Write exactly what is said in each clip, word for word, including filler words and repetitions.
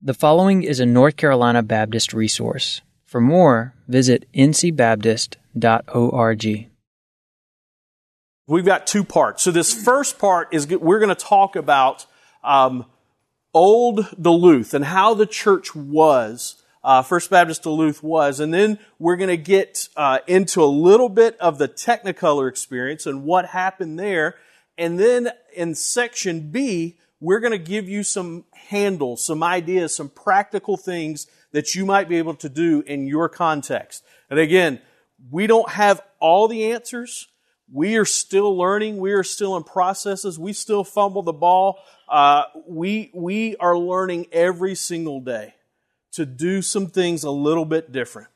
The following is a North Carolina Baptist resource. For more, visit n c baptist dot org. We've got two parts. So this first part is we're going to talk about um, old Duluth and how the church was, uh, First Baptist Duluth was. And then we're going to get uh, into a little bit of the Technicolor experience and what happened there. And then in section B, we're going to give you some handles, some ideas, some practical things that you might be able to do in your context. And again, we don't have all the answers. We are still learning. We are still in processes. We still fumble the ball. Uh, we, we are learning every single day to do some things a little bit different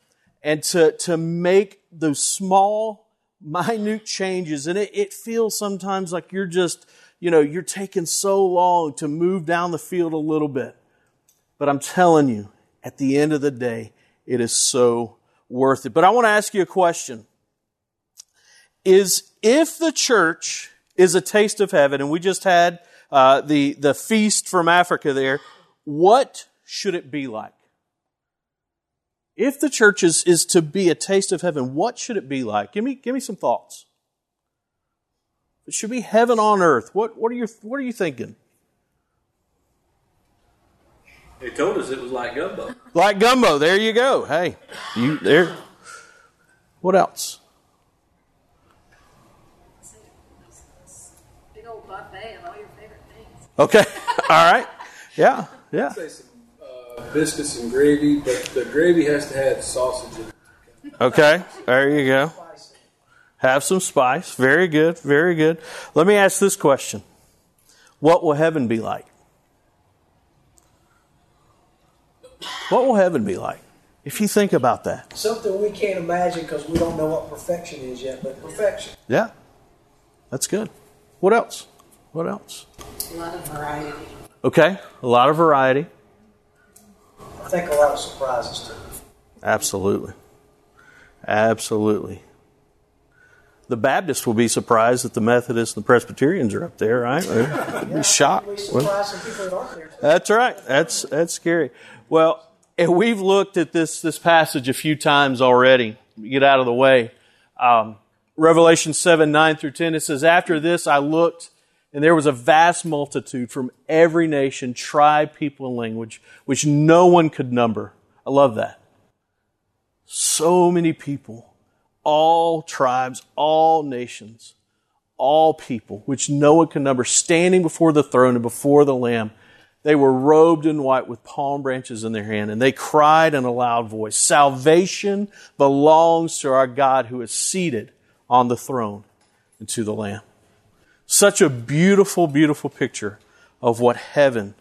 and to, to make those small, minute changes. And it, it feels sometimes like you're just... You know, you're taking so long to move down the field a little bit. But I'm telling you, at the end of the day, it is so worth it. But I want to ask you a question. Is if the church is a taste of heaven, and we just had uh, the, the feast from Africa there, what should it be like? If the church is, is to be a taste of heaven, what should it be like? Give me, give me some thoughts. It should be heaven on earth. What what are you what are you thinking? They told us it was like gumbo. Like gumbo. There you go. Hey, you there? What else? Big old buffet of all your favorite things. Okay. All right. Yeah. Yeah. I'd say some uh, biscuits and gravy, but the gravy has to have sausage in it. Okay. There you go. Have some spice. Very good, very good. Let me ask this question. What will heaven be like? What will heaven be like? If you think about that. Something we can't imagine because we don't know what perfection is yet, but perfection. Yeah, that's good. What else? What else? A lot of variety. Okay, a lot of variety. I think a lot of surprises too. Absolutely. Absolutely. The Baptists will be surprised that the Methodists and the Presbyterians are up there, right? They'll be shocked. We'll be surprised when people aren't there. That's right. That's that's scary. Well, and we've looked at this this passage a few times already. Get out of the way. Um, Revelation seven, nine through ten, it says, "After this I looked, and there was a vast multitude from every nation, tribe, people, and language, which no one could number." I love that. So many people. All tribes, all nations, all people, which no one can number, standing before the throne and before the Lamb. They were robed in white with palm branches in their hand, and they cried in a loud voice, "Salvation belongs to our God who is seated on the throne and to the Lamb." Such a beautiful, beautiful picture of what heaven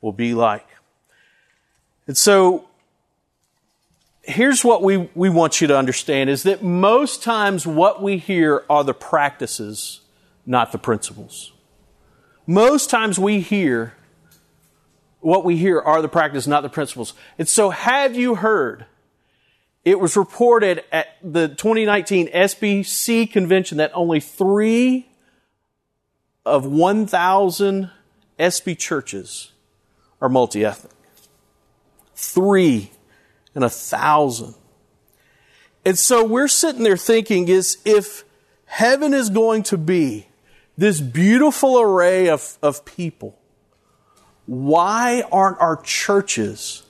will be like. And so, here's what we, we want you to understand is that most times what we hear are the practices, not the principles. Most times we hear, what we hear are the practices, not the principles. And so have you heard, it was reported at the twenty nineteen S B C convention that only three of one thousand S B churches are multi-ethnic. Three. And a thousand. And so we're sitting there thinking is if heaven is going to be this beautiful array of, of people, why aren't our churches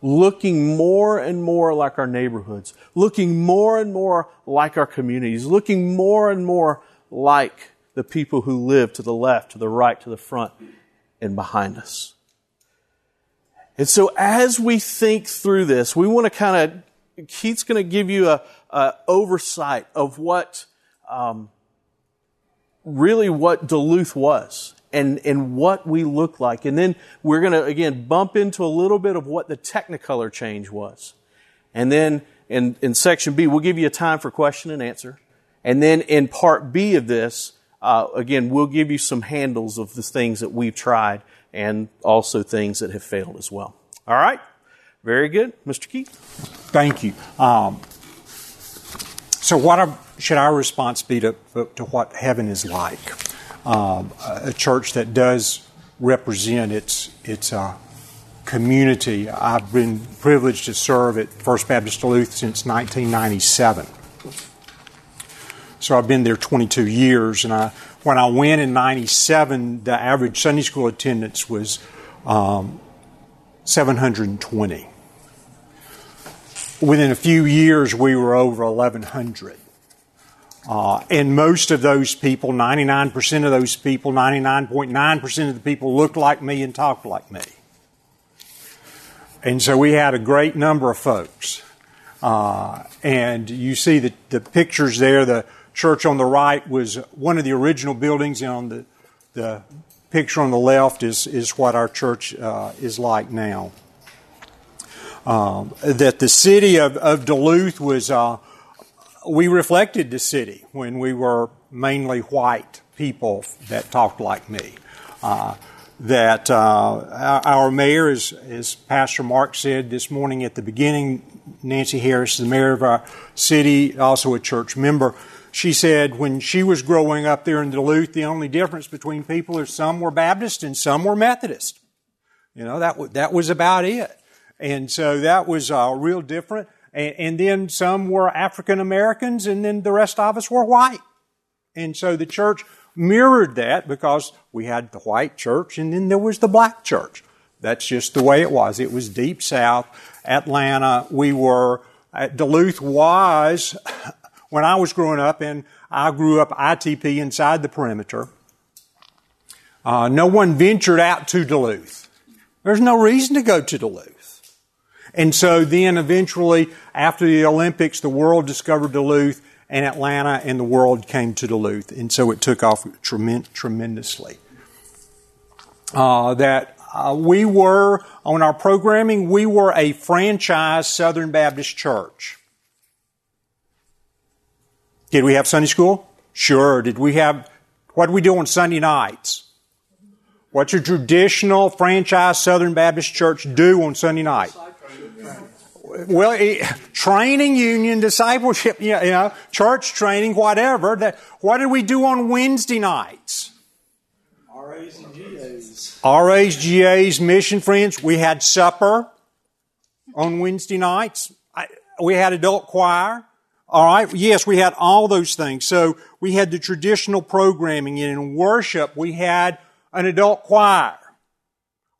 looking more and more like our neighborhoods, looking more and more like our communities, looking more and more like the people who live to the left, to the right, to the front, and behind us? And so as we think through this, we want to kind of, Keith's going to give you a, a oversight of what, um, really what Duluth was and, and what we look like. And then we're going to, again, bump into a little bit of what the Technicolor change was. And then in, in section B, we'll give you a time for question and answer. And then in part B of this, uh, again, we'll give you some handles of the things that we've tried and also things that have failed as well. All right? Very good. Mister Keith? Thank you. Um, so what are, should our response be to, to what heaven is like? Um, a church that does represent its, its uh, community. I've been privileged to serve at First Baptist Duluth since nineteen ninety-seven. So I've been there twenty-two years, and I, when I went in ninety-seven, the average Sunday school attendance was um, seven hundred twenty. Within a few years, we were over eleven hundred. Uh, and most of those people, ninety-nine percent of those people, ninety-nine point nine percent of the people looked like me and talked like me. And so we had a great number of folks. Uh, and you see the, the pictures there. The church on the right was one of the original buildings, and on the, the picture on the left is, is what our church uh, is like now. Um, that the city of, of Duluth was... Uh, We reflected the city when we were mainly white people that talked like me. Uh, that uh, our mayor, as, as Pastor Mark said this morning at the beginning, Nancy Harris, the mayor of our city, also a church member, she said when she was growing up there in Duluth, the only difference between people is some were Baptist and some were Methodist. You know, that, that was about it. And so that was uh, real different. And then some were African Americans, and then the rest of us were white. And so the church mirrored that because we had the white church, and then there was the black church. That's just the way it was. It was Deep South, Atlanta. We were, Duluth was, when I was growing up, and I grew up I T P inside the perimeter, uh, no one ventured out to Duluth. There's no reason to go to Duluth. And so then eventually, after the Olympics, the world discovered Duluth and Atlanta, and the world came to Duluth. And so it took off trem- tremendously. Uh, that uh, we were, on our programming, we were a franchise Southern Baptist church. Did we have Sunday school? Sure. Did we have, what do we do on Sunday nights? What's your traditional franchise Southern Baptist church do on Sunday night? Well, it, training union, discipleship, you know, church training, whatever. That, what did we do on Wednesday nights? R As and G As. R As, G As, mission friends. We had supper on Wednesday nights. I, we had adult choir. All right. Yes, we had all those things. So we had the traditional programming, and in worship, we had an adult choir.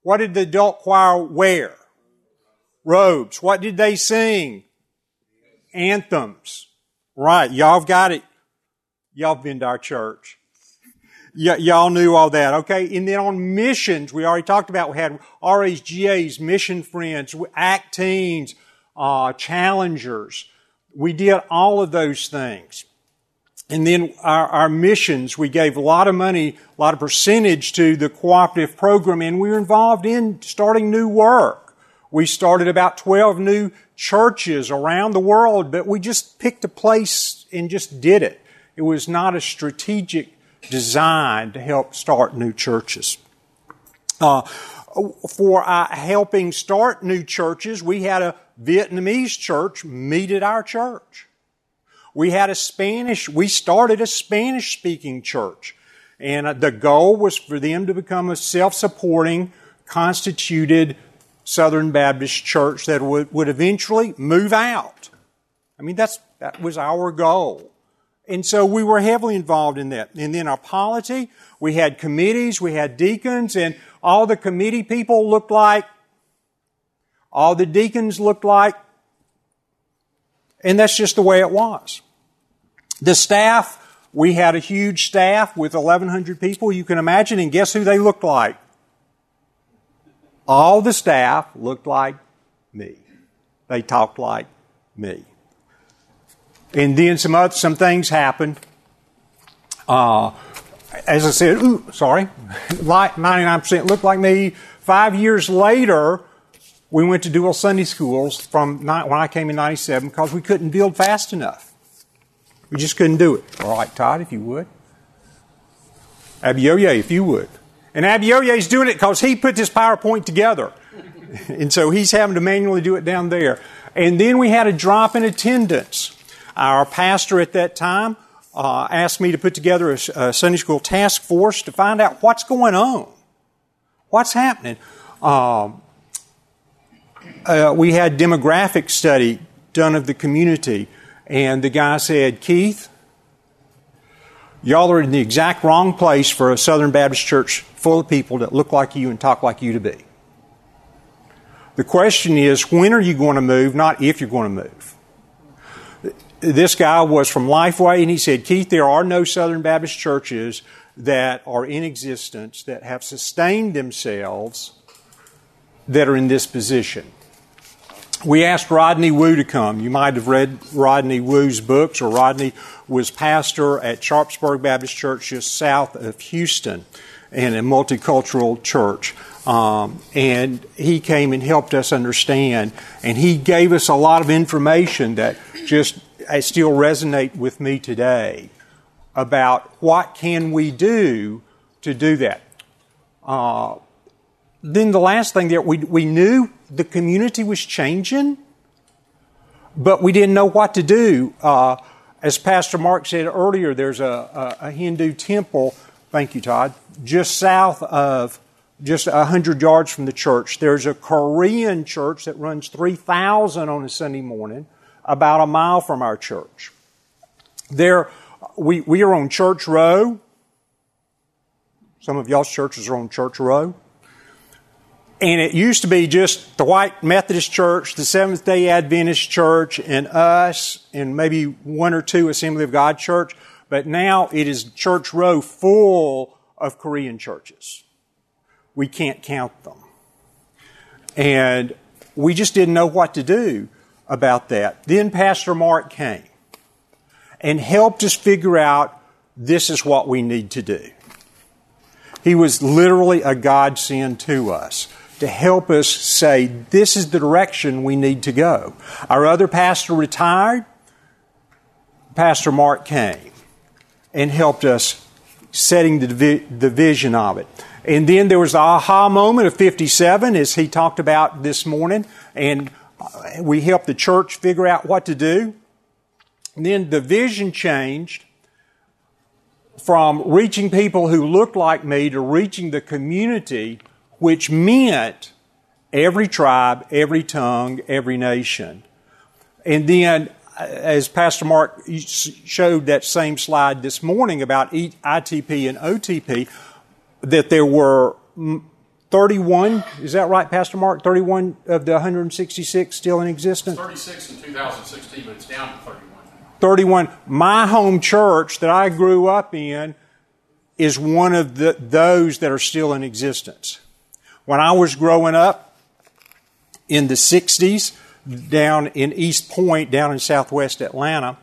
What did the adult choir wear? Robes. What did they sing? Anthems. Right. Y'all have got it. Y'all have been to our church. Y- y'all knew all that. Okay. And then on missions, we already talked about, we had R H G As, mission friends, ACT teens, uh, challengers. We did all of those things. And then our, our missions, we gave a lot of money, a lot of percentage to the cooperative program, and we were involved in starting new work. We started about twelve new churches around the world, but we just picked a place and just did it. It was not a strategic design to help start new churches. Uh, for uh, helping start new churches, we had a Vietnamese church meet at our church. We had a Spanish, we started a Spanish-speaking church, and uh, the goal was for them to become a self-supporting, constituted Southern Baptist church that would, would eventually move out. I mean, that's that was our goal. And so we were heavily involved in that. And then our polity, we had committees, we had deacons, and all the committee people looked like, all the deacons looked like, and that's just the way it was. The staff, we had a huge staff with eleven hundred people, you can imagine, and guess who they looked like? All the staff looked like me. They talked like me. And then some other, some things happened. Uh, as I said, ooh, sorry, like ninety-nine percent looked like me. Five years later, we went to dual Sunday schools from when I came in ninety-seven because we couldn't build fast enough. We just couldn't do it. All right, Todd, if you would. Abioye, if you would. And Abioye's doing it because he put this PowerPoint together. And so he's having to manually do it down there. And then we had a drop in attendance. Our pastor at that time uh, asked me to put together a, a Sunday school task force to find out what's going on, what's happening. Um, uh, we had demographic study done of the community, and the guy said, Keith, y'all are in the exact wrong place for a Southern Baptist church full of people that look like you and talk like you to be. The question is, when are you going to move, not if you're going to move. This guy was from Lifeway, and he said, Keith, there are no Southern Baptist churches that are in existence that have sustained themselves that are in this position. We asked Rodney Woo to come. You might have read Rodney Woo's books, or Rodney was pastor at Sharpsburg Baptist Church just south of Houston in a multicultural church. Um, and he came and helped us understand, and he gave us a lot of information that just I still resonate with me today about what can we do to do that. Uh, then the last thing that we, we knew the community was changing, but we didn't know what to do. Uh, as Pastor Mark said earlier, there's a, a, a Hindu temple, thank you, Todd, just south of, just one hundred yards from the church. There's a Korean church that runs three thousand on a Sunday morning, about a mile from our church. There, we, we are on Church Row. Some of y'all's churches are on Church Row. And it used to be just the White Methodist Church, the Seventh-day Adventist Church, and us, and maybe one or two Assembly of God Church. But now it is Church Row full of Korean churches. We can't count them. And we just didn't know what to do about that. Then Pastor Mark came and helped us figure out this is what we need to do. He was literally a godsend to us to help us say, this is the direction we need to go. Our other pastor retired. Pastor Mark came and helped us setting the, the vision of it. And then there was the aha moment of fifty-seven, as he talked about this morning, and we helped the church figure out what to do. And then the vision changed from reaching people who looked like me to reaching the community, which meant every tribe, every tongue, every nation. And then, as Pastor Mark showed that same slide this morning about I T P and O T P, that there were thirty-one, is that right, Pastor Mark? thirty-one of the one hundred sixty-six still in existence? thirty-six in two thousand sixteen, but it's down to thirty-one. thirty-one. My home church that I grew up in is one of the, those that are still in existence. When I was growing up in the sixties, down in East Point, down in southwest Atlanta,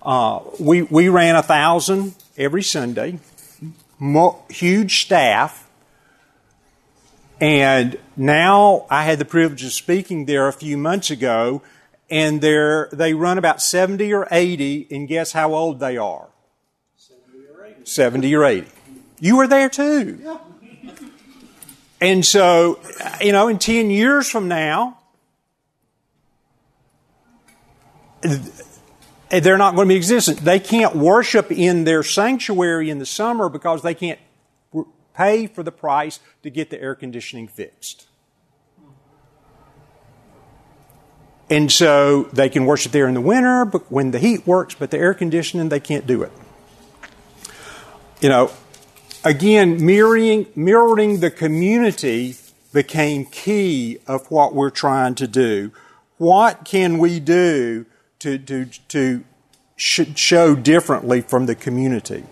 uh, we, we ran one thousand every Sunday, mo- huge staff. And now I had the privilege of speaking there a few months ago, and they run about seventy or eighty, and guess how old they are? seventy or eighty. seventy or eighty. You were there too. Yeah. And so, you know, in ten years from now, they're not going to be existent. They can't worship in their sanctuary in the summer because they can't pay for the price to get the air conditioning fixed. And so they can worship there in the winter, but when the heat works, but the air conditioning, they can't do it. You know, again, mirroring, mirroring the community became key of what we're trying to do. What can we do to, to, to show differently from the community?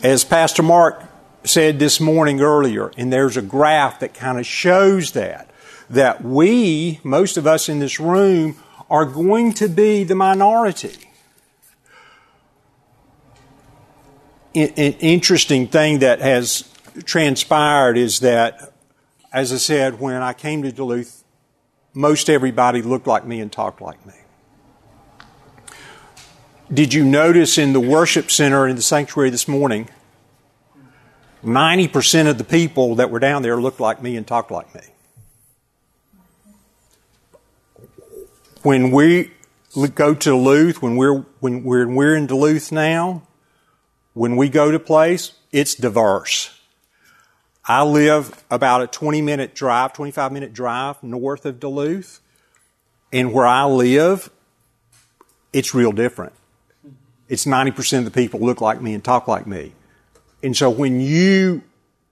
As Pastor Mark said this morning earlier, and there's a graph that kind of shows that, that we, most of us in this room, are going to be the minority. An interesting thing that has transpired is that, as I said, when I came to Duluth, most everybody looked like me and talked like me. Did you notice in the worship center in the sanctuary this morning, ninety percent of the people that were down there looked like me and talked like me? When we go to Duluth, when we're when we're when we're in Duluth now, when we go to place, it's diverse. I live about a twenty-minute drive, twenty-five-minute drive north of Duluth, and where I live, it's real different. It's ninety percent of the people look like me and talk like me. And so when you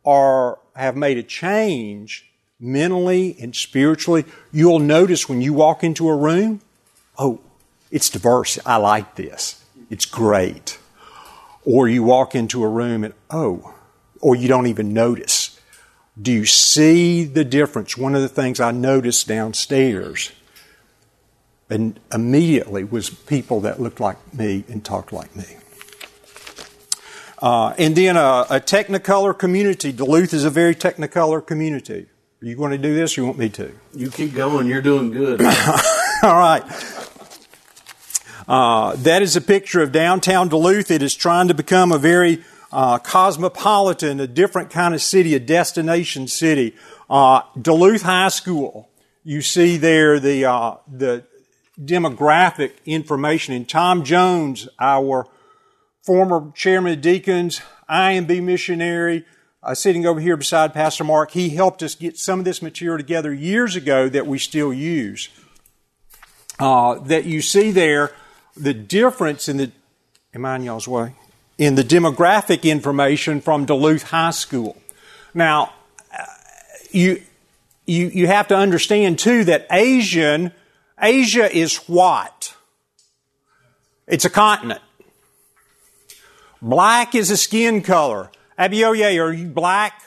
are have made a change mentally and spiritually, you'll notice when you walk into a room, oh, it's diverse. I like this. It's great. Or you walk into a room and, oh, or you don't even notice. Do you see the difference? One of the things I noticed downstairs and immediately was people that looked like me and talked like me. Uh, and then a, a Technicolor community. Duluth is a very Technicolor community. Are you going to do this or you want me to? You keep going. You're doing good. All right. Uh, that is a picture of downtown Duluth. It is trying to become a very uh, cosmopolitan, a different kind of city, a destination city. Uh, Duluth High School. You see there the uh, the demographic information. And Tom Jones, our former chairman of deacons, I M B missionary, uh, sitting over here beside Pastor Mark, he helped us get some of this material together years ago that we still use. Uh, that you see there, the difference in the, am I in y'all's way? In the demographic information from Duluth High School. Now, you you you have to understand too that Asian Asia is what? It's a continent. Black is a skin color. Abioye, are you black?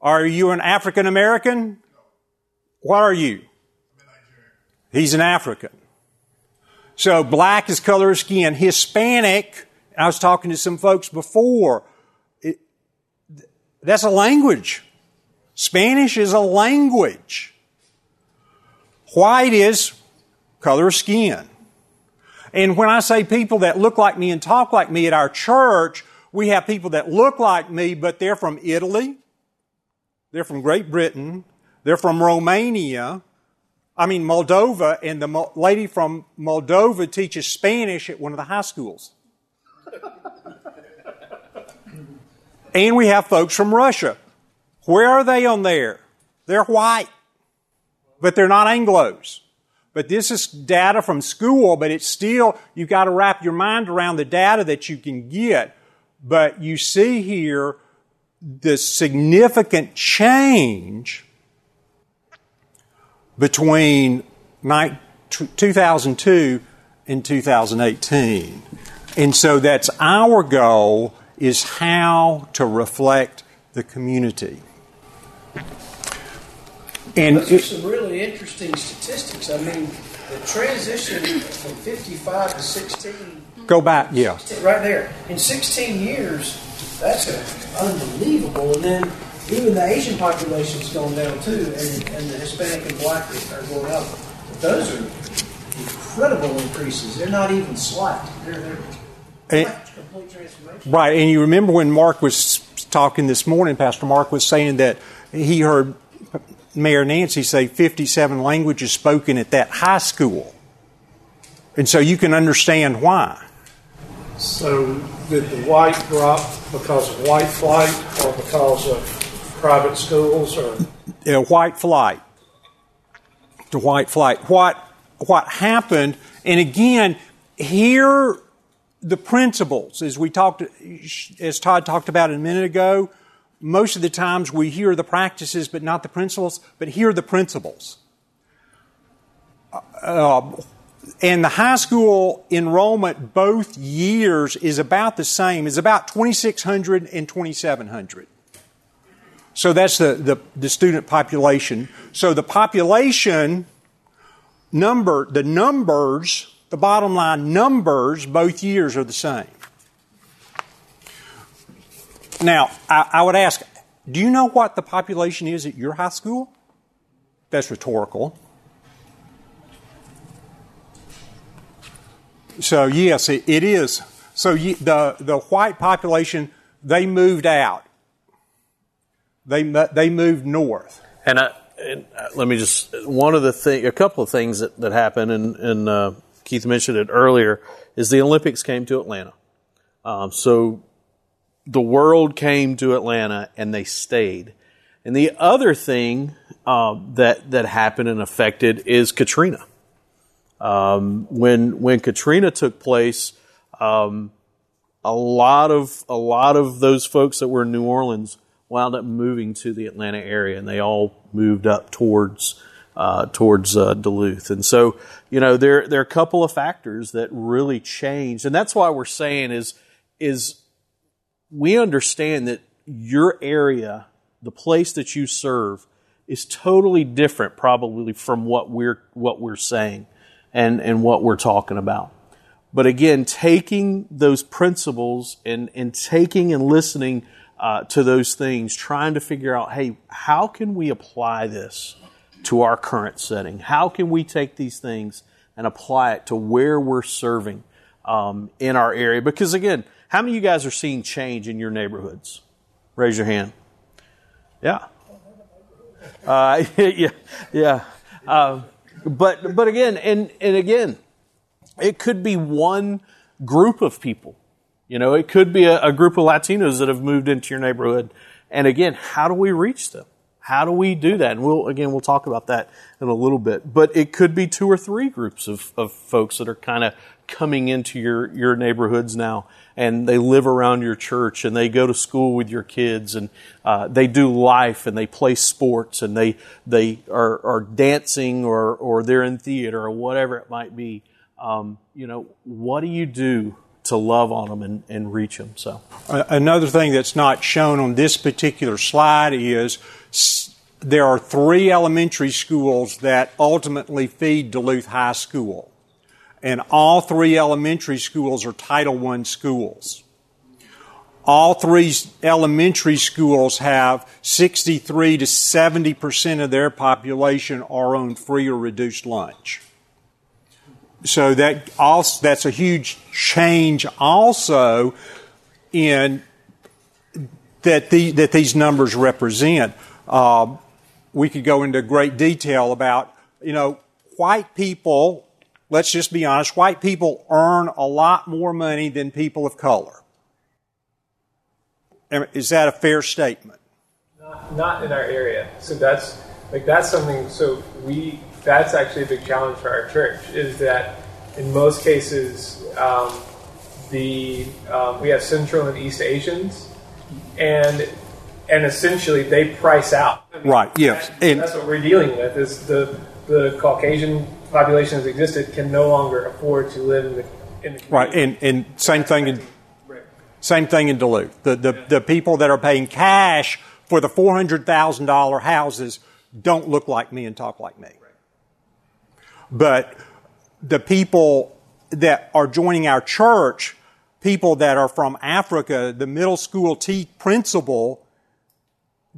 Are you an African American? What are you? He's an African. So black is color of skin. Hispanic, I was talking to some folks before, it, that's a language. Spanish is a language. White is color of skin. And when I say people that look like me and talk like me at our church, we have people that look like me, but they're from Italy, they're from Great Britain, they're from Romania, I mean Moldova, and the lady from Moldova teaches Spanish at one of the high schools. And we have folks from Russia. Where are they on there? They're white, but they're not Anglos. But this is data from school, but it's still, you've got to wrap your mind around the data that you can get. But you see here the significant change between two thousand two and two thousand eighteen. And so that's our goal, is how to reflect the community. And those are some really interesting statistics. I mean, the transition from fifty-five to sixteen. Go back, yeah. Right there. In sixteen years, that's a, unbelievable. And then even the Asian population's gone down too, and, and the Hispanic and black are going up. But those are incredible increases. They're not even slight. They're, they're and, complete transformation. Right, and you remember when Mark was talking this morning, Pastor Mark was saying that he heard Mayor Nancy say fifty-seven languages spoken at that high school. And so you can understand why. So did the white drop because of white flight or because of private schools? Or yeah, white flight. The white flight. What, what happened, and again, here the principles, as we talked, as Todd talked about a minute ago, most of the times we hear the practices but not the principles, but here are the principles. Uh, and the high school enrollment both years is about the same. It's about twenty-six hundred and twenty-seven hundred. So that's the, the, the student population. So the population number, the numbers, the bottom line numbers, both years are the same. Now, I, I would ask, do you know what the population is at your high school? That's rhetorical. So, yes, it, it is. So you, the, the white population, they moved out. They they moved north. And, I, and let me just, one of the thing, a couple of things that, that happened, and, and uh, Keith mentioned it earlier, is the Olympics came to Atlanta. Um, so... the world came to Atlanta and they stayed. And the other thing uh, that that happened and affected is Katrina. Um, when when Katrina took place, um, a lot of a lot of those folks that were in New Orleans wound up moving to the Atlanta area, and they all moved up towards uh, towards uh, Duluth. And so, you know, there there are a couple of factors that really changed, and that's why we're saying is is we understand that your area, the place that you serve, is totally different, probably from what we're what we're saying. And, and what we're talking about. But again, taking those principles and, and taking and listening uh, to those things, trying to figure out, hey, how can we apply this to our current setting? How can we take these things and apply it to where we're serving um, in our area? Because again, how many of you guys are seeing change in your neighborhoods? Raise your hand. Yeah. Uh, yeah. Yeah. Um, But but again, and, and again, it could be one group of people. You know, it could be a, a group of Latinos that have moved into your neighborhood. And again, how do we reach them? How do we do that? And we'll again, we'll talk about that in a little bit. But it could be two or three groups of, of folks that are kind of coming into your, your neighborhoods now. And they live around your church, and they go to school with your kids, and uh, they do life, and they play sports, and they they are, are dancing, or, or they're in theater, or whatever it might be. Um, you know, what do you do to love on them and, and reach them? So another thing that's not shown on this particular slide is there are three elementary schools that ultimately feed Duluth High School, and all three elementary schools are Title one schools. All three elementary schools have sixty-three to seventy percent of their population are on free or reduced lunch. So that also, that's a huge change also in that, the, that these numbers represent. Uh, we could go into great detail about, you know, white people, let's just be honest, white people earn a lot more money than people of color. Is that a fair statement? Not, not in our area. So that's like that's something, so we... that's actually a big challenge for our church, is that in most cases um, the um, we have Central and East Asians, and and essentially they price out. I mean, right, yes. That, and that's what we're dealing with, is the, the Caucasian population that's existed can no longer afford to live in the, in the community. Right, and, and same thing in right. same thing in Duluth. The the, yeah. the people that are paying cash for the four hundred thousand dollars houses don't look like me and talk like me. But the people that are joining our church, people that are from Africa, the middle school tea principal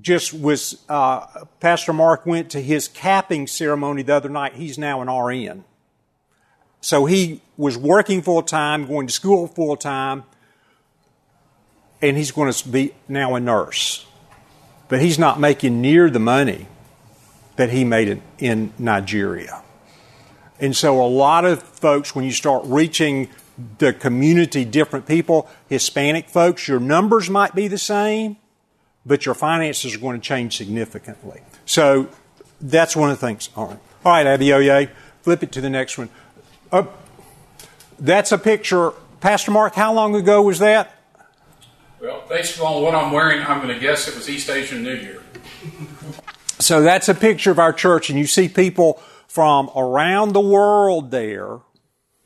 just was, uh, Pastor Mark went to his capping ceremony the other night. He's now an R N. So he was working full time, going to school full time, and he's going to be now a nurse. But he's not making near the money that he made in, in Nigeria. And so a lot of folks, when you start reaching the community, different people, Hispanic folks, your numbers might be the same, but your finances are going to change significantly. So that's one of the things. All right, All right Abioye, flip it to the next one. Uh, that's a picture. Pastor Mark, how long ago was that? Well, based on what I'm wearing, I'm going to guess it was East Asian New Year. So that's a picture of our church, and you see people from around the world there.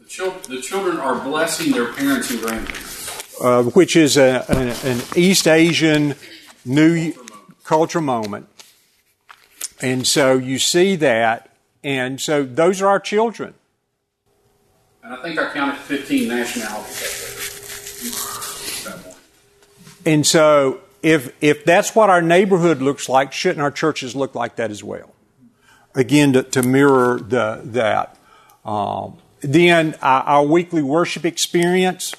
The, chil- the children are blessing their parents and grandparents. Uh, which is a, an, an East Asian new culture moment. culture moment. And so you see that, and so those are our children. And I think I counted fifteen nationalities up there. And so if if that's what our neighborhood looks like, shouldn't our churches look like that as well? Again, to, to mirror the, that. Um, then our, our weekly worship experience.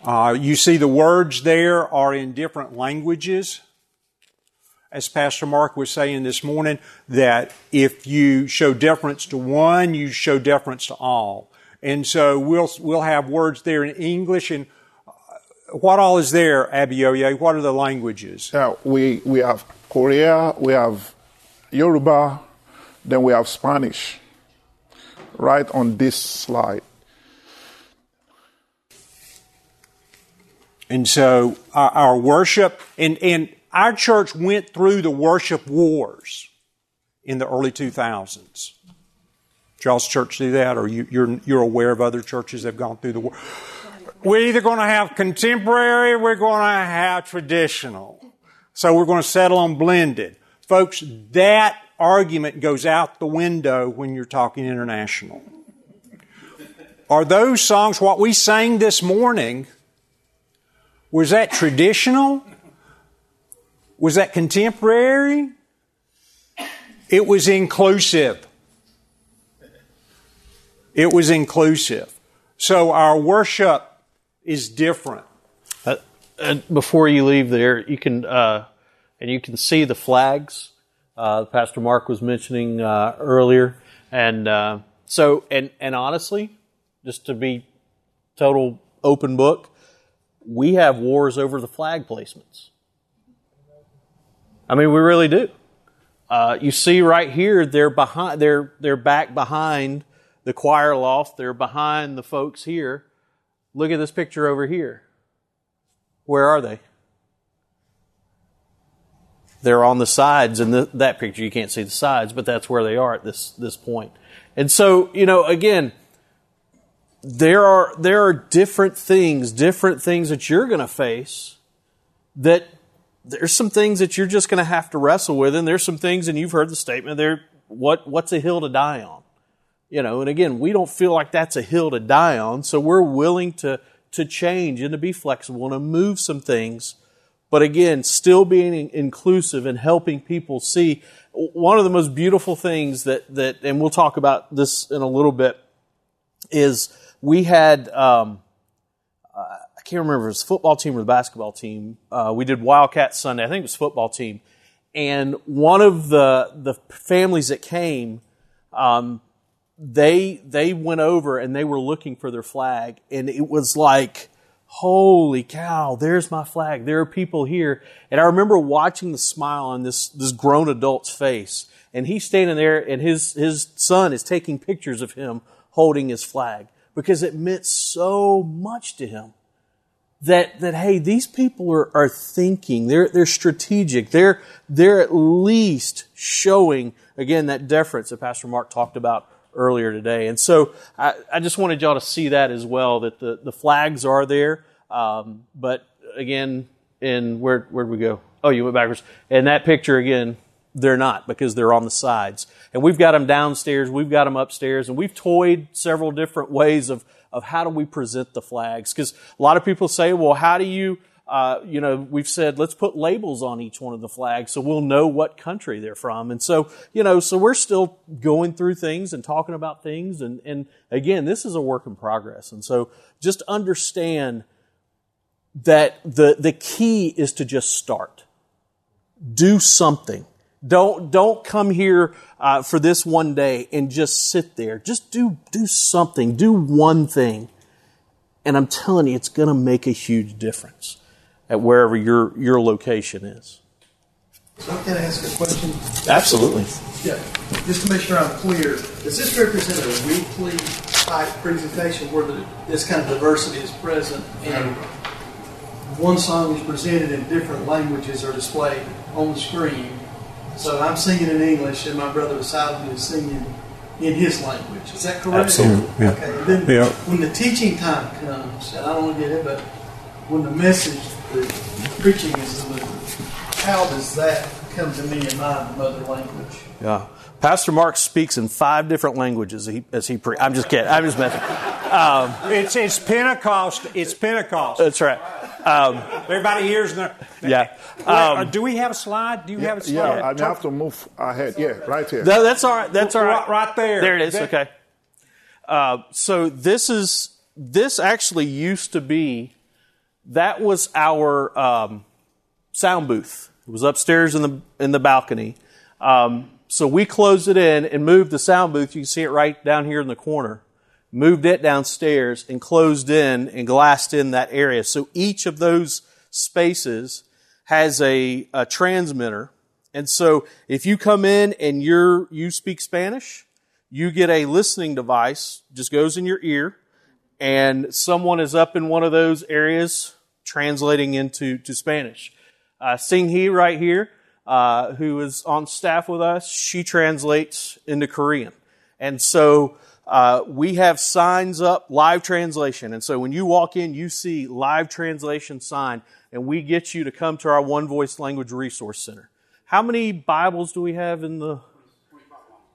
Uh, you see the words there are in different languages. As Pastor Mark was saying this morning, that if you show deference to one, you show deference to all. And so we'll we'll have words there in English and what all is there, Abioye? What are the languages? Uh, we, we have Korea, we have Yoruba, then we have Spanish, right on this slide. And so our, our worship, and, and our church went through the worship wars in the early two thousands. Did y'all's church do that, or you, you're, you're aware of other churches that have gone through the war? We're either going to have contemporary, we're going to have traditional. So we're going to settle on blended. Folks, that argument goes out the window when you're talking international. Are those songs, what we sang this morning, was that traditional? Was that contemporary? It was inclusive. It was inclusive. So our worship is different. Uh, and before you leave there, you can uh, and you can see the flags. Uh, Pastor Mark was mentioning uh, earlier, and uh, so and and honestly, just to be total open book, we have wars over the flag placements. I mean, we really do. Uh, you see right here, they're behind, they're they're back behind the choir loft. They're behind the folks here. Look at this picture over here. Where are they? They're on the sides in the, that picture. You can't see the sides, but that's where they are at this this point. And so, you know, again, there are there are different things, different things that you're going to face. That there's some things that you're just going to have to wrestle with, and there's some things, and you've heard the statement there. What what's a hill to die on? You know, and again, we don't feel like that's a hill to die on, so we're willing to to change and to be flexible and to move some things. But again, still being inclusive and helping people see. One of the most beautiful things that, that and we'll talk about this in a little bit, is we had, um, uh, I can't remember if it was the football team or the basketball team. Uh, we did Wildcat Sunday. I think it was football team. And one of the the families that came, um, they they went over and they were looking for their flag. And it was like, holy cow, there's my flag. There are people here. And I remember watching the smile on this, this grown adult's face. And he's standing there and his, his son is taking pictures of him holding his flag, because it meant so much to him that, that hey, these people are, are thinking. They're, they're strategic. They're, they're at least showing, again, that deference that Pastor Mark talked about earlier today. And so I, I just wanted y'all to see that as well, that the, the flags are there. Um, but again, in where, where'd we go? Oh, you went backwards. And that picture again, they're not, because they're on the sides. And we've got them downstairs, we've got them upstairs, and we've toyed several different ways of, of how do we present the flags? Because a lot of people say, well, how do you, uh, you know, we've said, let's put labels on each one of the flags so we'll know what country they're from. And so, you know, so we're still going through things and talking about things. And, and again, this is a work in progress. And so just understand that the, the key is to just start. Do something. Don't, don't come here, uh, for this one day and just sit there. Just do, do something. Do one thing. And I'm telling you, it's going to make a huge difference at wherever your your location is. So can I ask a question? Absolutely. Yeah, just to make sure I'm clear, does this represent a weekly type presentation where the, this kind of diversity is present and one song is presented in different languages or displayed on the screen? So I'm singing in English and my brother beside me is singing in his language. Is that correct? Absolutely. Yeah. Okay. And then yeah. When the teaching time comes, and I don't get it, but when the message, the preaching is delivered, how does that come to me in my mother language? Yeah. Pastor Mark speaks in five different languages as he, as he pre- I'm just kidding. I'm just messing. Um, it's it's Pentecost. It's Pentecost. That's right. Um, Everybody hears. Their, yeah. Um, do we have a slide? Do you yeah, have a slide? Yeah, I have to move ahead. Yeah, right here. No, that's all right. That's all right. Right, right there. There it is. There. Okay. Uh, so this is this actually used to be. That was our um, sound booth. It was upstairs in the in the balcony. Um, So we closed it in and moved the sound booth. You can see it right down here in the corner. moved it downstairs, and closed in and glassed in that area. So each of those spaces has a, a transmitter. And so if you come in and you're, you speak Spanish, you get a listening device, just goes in your ear, and someone is up in one of those areas translating into to Spanish. Uh, Sing Hee right here, uh, who is on staff with us, she translates into Korean. And so uh, we have signs up, live translation. And so when you walk in, you see live translation sign, and we get you to come to our One Voice Language Resource Center. How many Bibles do we have in the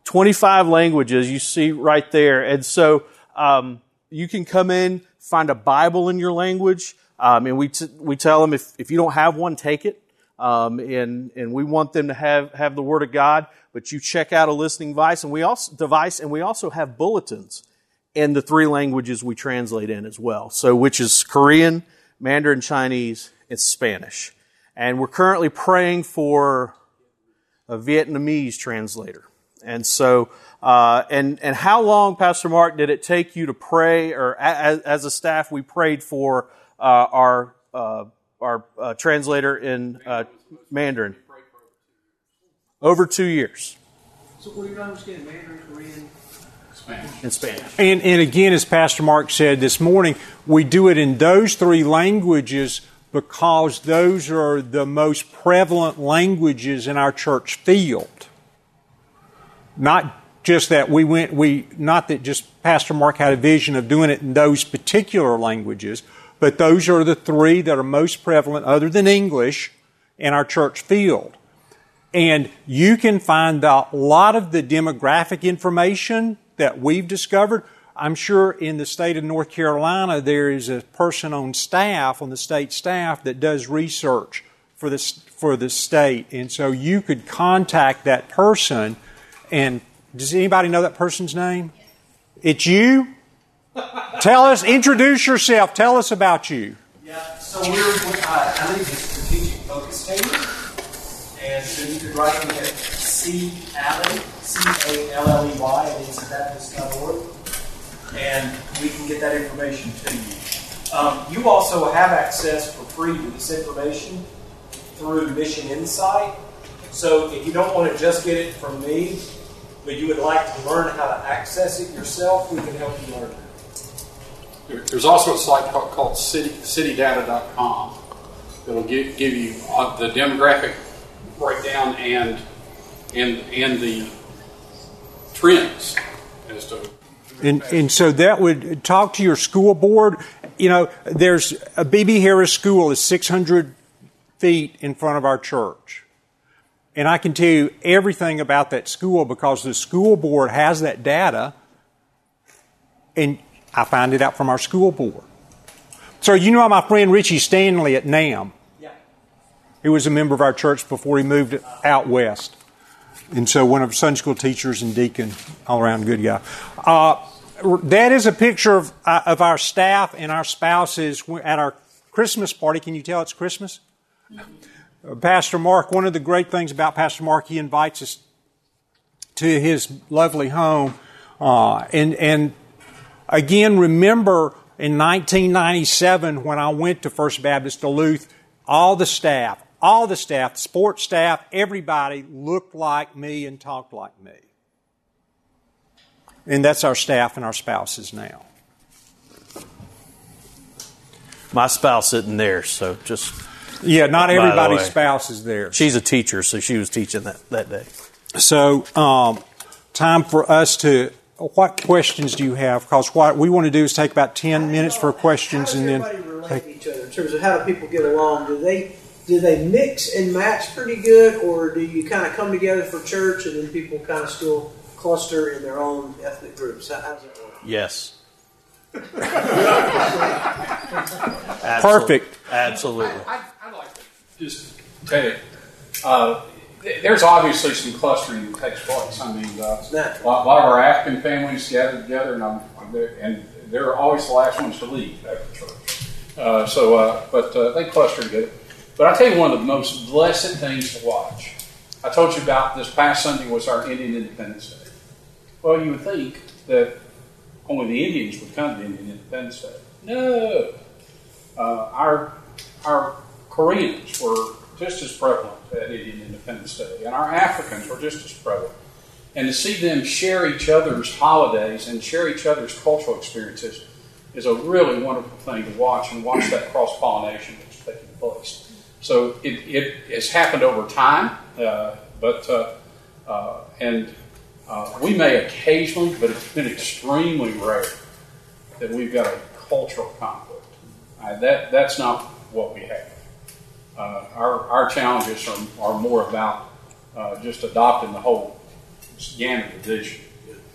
twenty-five languages you see right there? And so um, you can come in, find a Bible in your language, um, and we t- we tell them if, if you don't have one, take it. Um, and and we want them to have, have the Word of God. But you check out a listening device, and we also device, and we also have bulletins in the three languages we translate in as well. So which is Korean, Mandarin Chinese, and Spanish. And we're currently praying for a Vietnamese translator. And so, uh, and, and how long, Pastor Mark, did it take you to pray, or as, as a staff, we prayed for, uh, our, uh, our, uh, translator in, uh, Mandarin? Over two years. So what do you understand? Mandarin, Korean, Spanish. In Spanish. And, and again, as Pastor Mark said this morning, we do it in those three languages because those are the most prevalent languages in our church field. Not just that we went, we not that just Pastor Mark had a vision of doing it in those particular languages, but those are the three that are most prevalent, other than English, in our church field. And you can find a lot of the demographic information that we've discovered. I'm sure in the state of North Carolina, there is a person on staff, on the state staff, that does research for the, for the state. And so you could contact that person. And does anybody know that person's name? It's you? Tell us, introduce yourself. Tell us about you. Yeah, so we're, uh, I lead the strategic focus team. And so you could write me at C-Alley, C A L L E Y, at N C baptist dot org. And we can get that information to you. Um, you also have access for free to this information through Mission Insight. So if you don't want to just get it from me, but you would like to learn how to access it yourself, we can help you learn it. There's also a site called city data dot com that'll give, give you the demographic breakdown and and and the trends as to. And, and so that would talk to your school board. You know, there's a B B. Harris school is six hundred feet in front of our church. And I can tell you everything about that school because the school board has that data, and I find it out from our school board. So you know my friend Richie Stanley at NAM? Yeah. He was a member of our church before he moved out west. And so one of our Sunday school teachers and deacon, all-around good guy. Uh, that is a picture of, uh, of our staff and our spouses at our Christmas party. Can you tell it's Christmas? Mm-hmm. Pastor Mark, one of the great things about Pastor Mark, he invites us to his lovely home. Uh, and, and again, remember in nineteen ninety-seven when I went to First Baptist Duluth, all the staff, all the staff, sports staff, everybody looked like me and talked like me. And that's our staff and our spouses now. My spouse isn't there, so just... Yeah, not everybody's spouse is there. She's a teacher, so she was teaching that, that day. So, um, time for us to... What questions do you have? Because what we want to do is take about ten minutes for questions, and then... How does everybody relate to each other in terms of how do people get along? Do they do they mix and match pretty good, or do you kind of come together for church and then people kind of still cluster in their own ethnic groups? How, how does that work? Yes. Perfect. Absolutely. I, I, Just take uh, there's obviously some clustering that takes place. I mean, uh, a lot of our African families gather together, and, I'm, and they're always the last ones to leave after church. Uh, so, uh, but uh, they cluster together. But I tell you, one of the most blessed things to watch. I told you about this past Sunday was our Indian Independence Day. Well, you would think that only the Indians would come to Indian Independence Day. No. Uh, our, our Koreans were just as prevalent at Indian Independence Day, and our Africans were just as prevalent. And to see them share each other's holidays and share each other's cultural experiences is a really wonderful thing to watch, and watch that cross-pollination that's taking place. So it, it has happened over time, uh, but uh, uh, and uh, we may occasionally, but it's been extremely rare that we've got a cultural conflict. Uh, that that's not what we have. Uh, our our challenges are, are more about uh, just adopting the whole gamut of vision.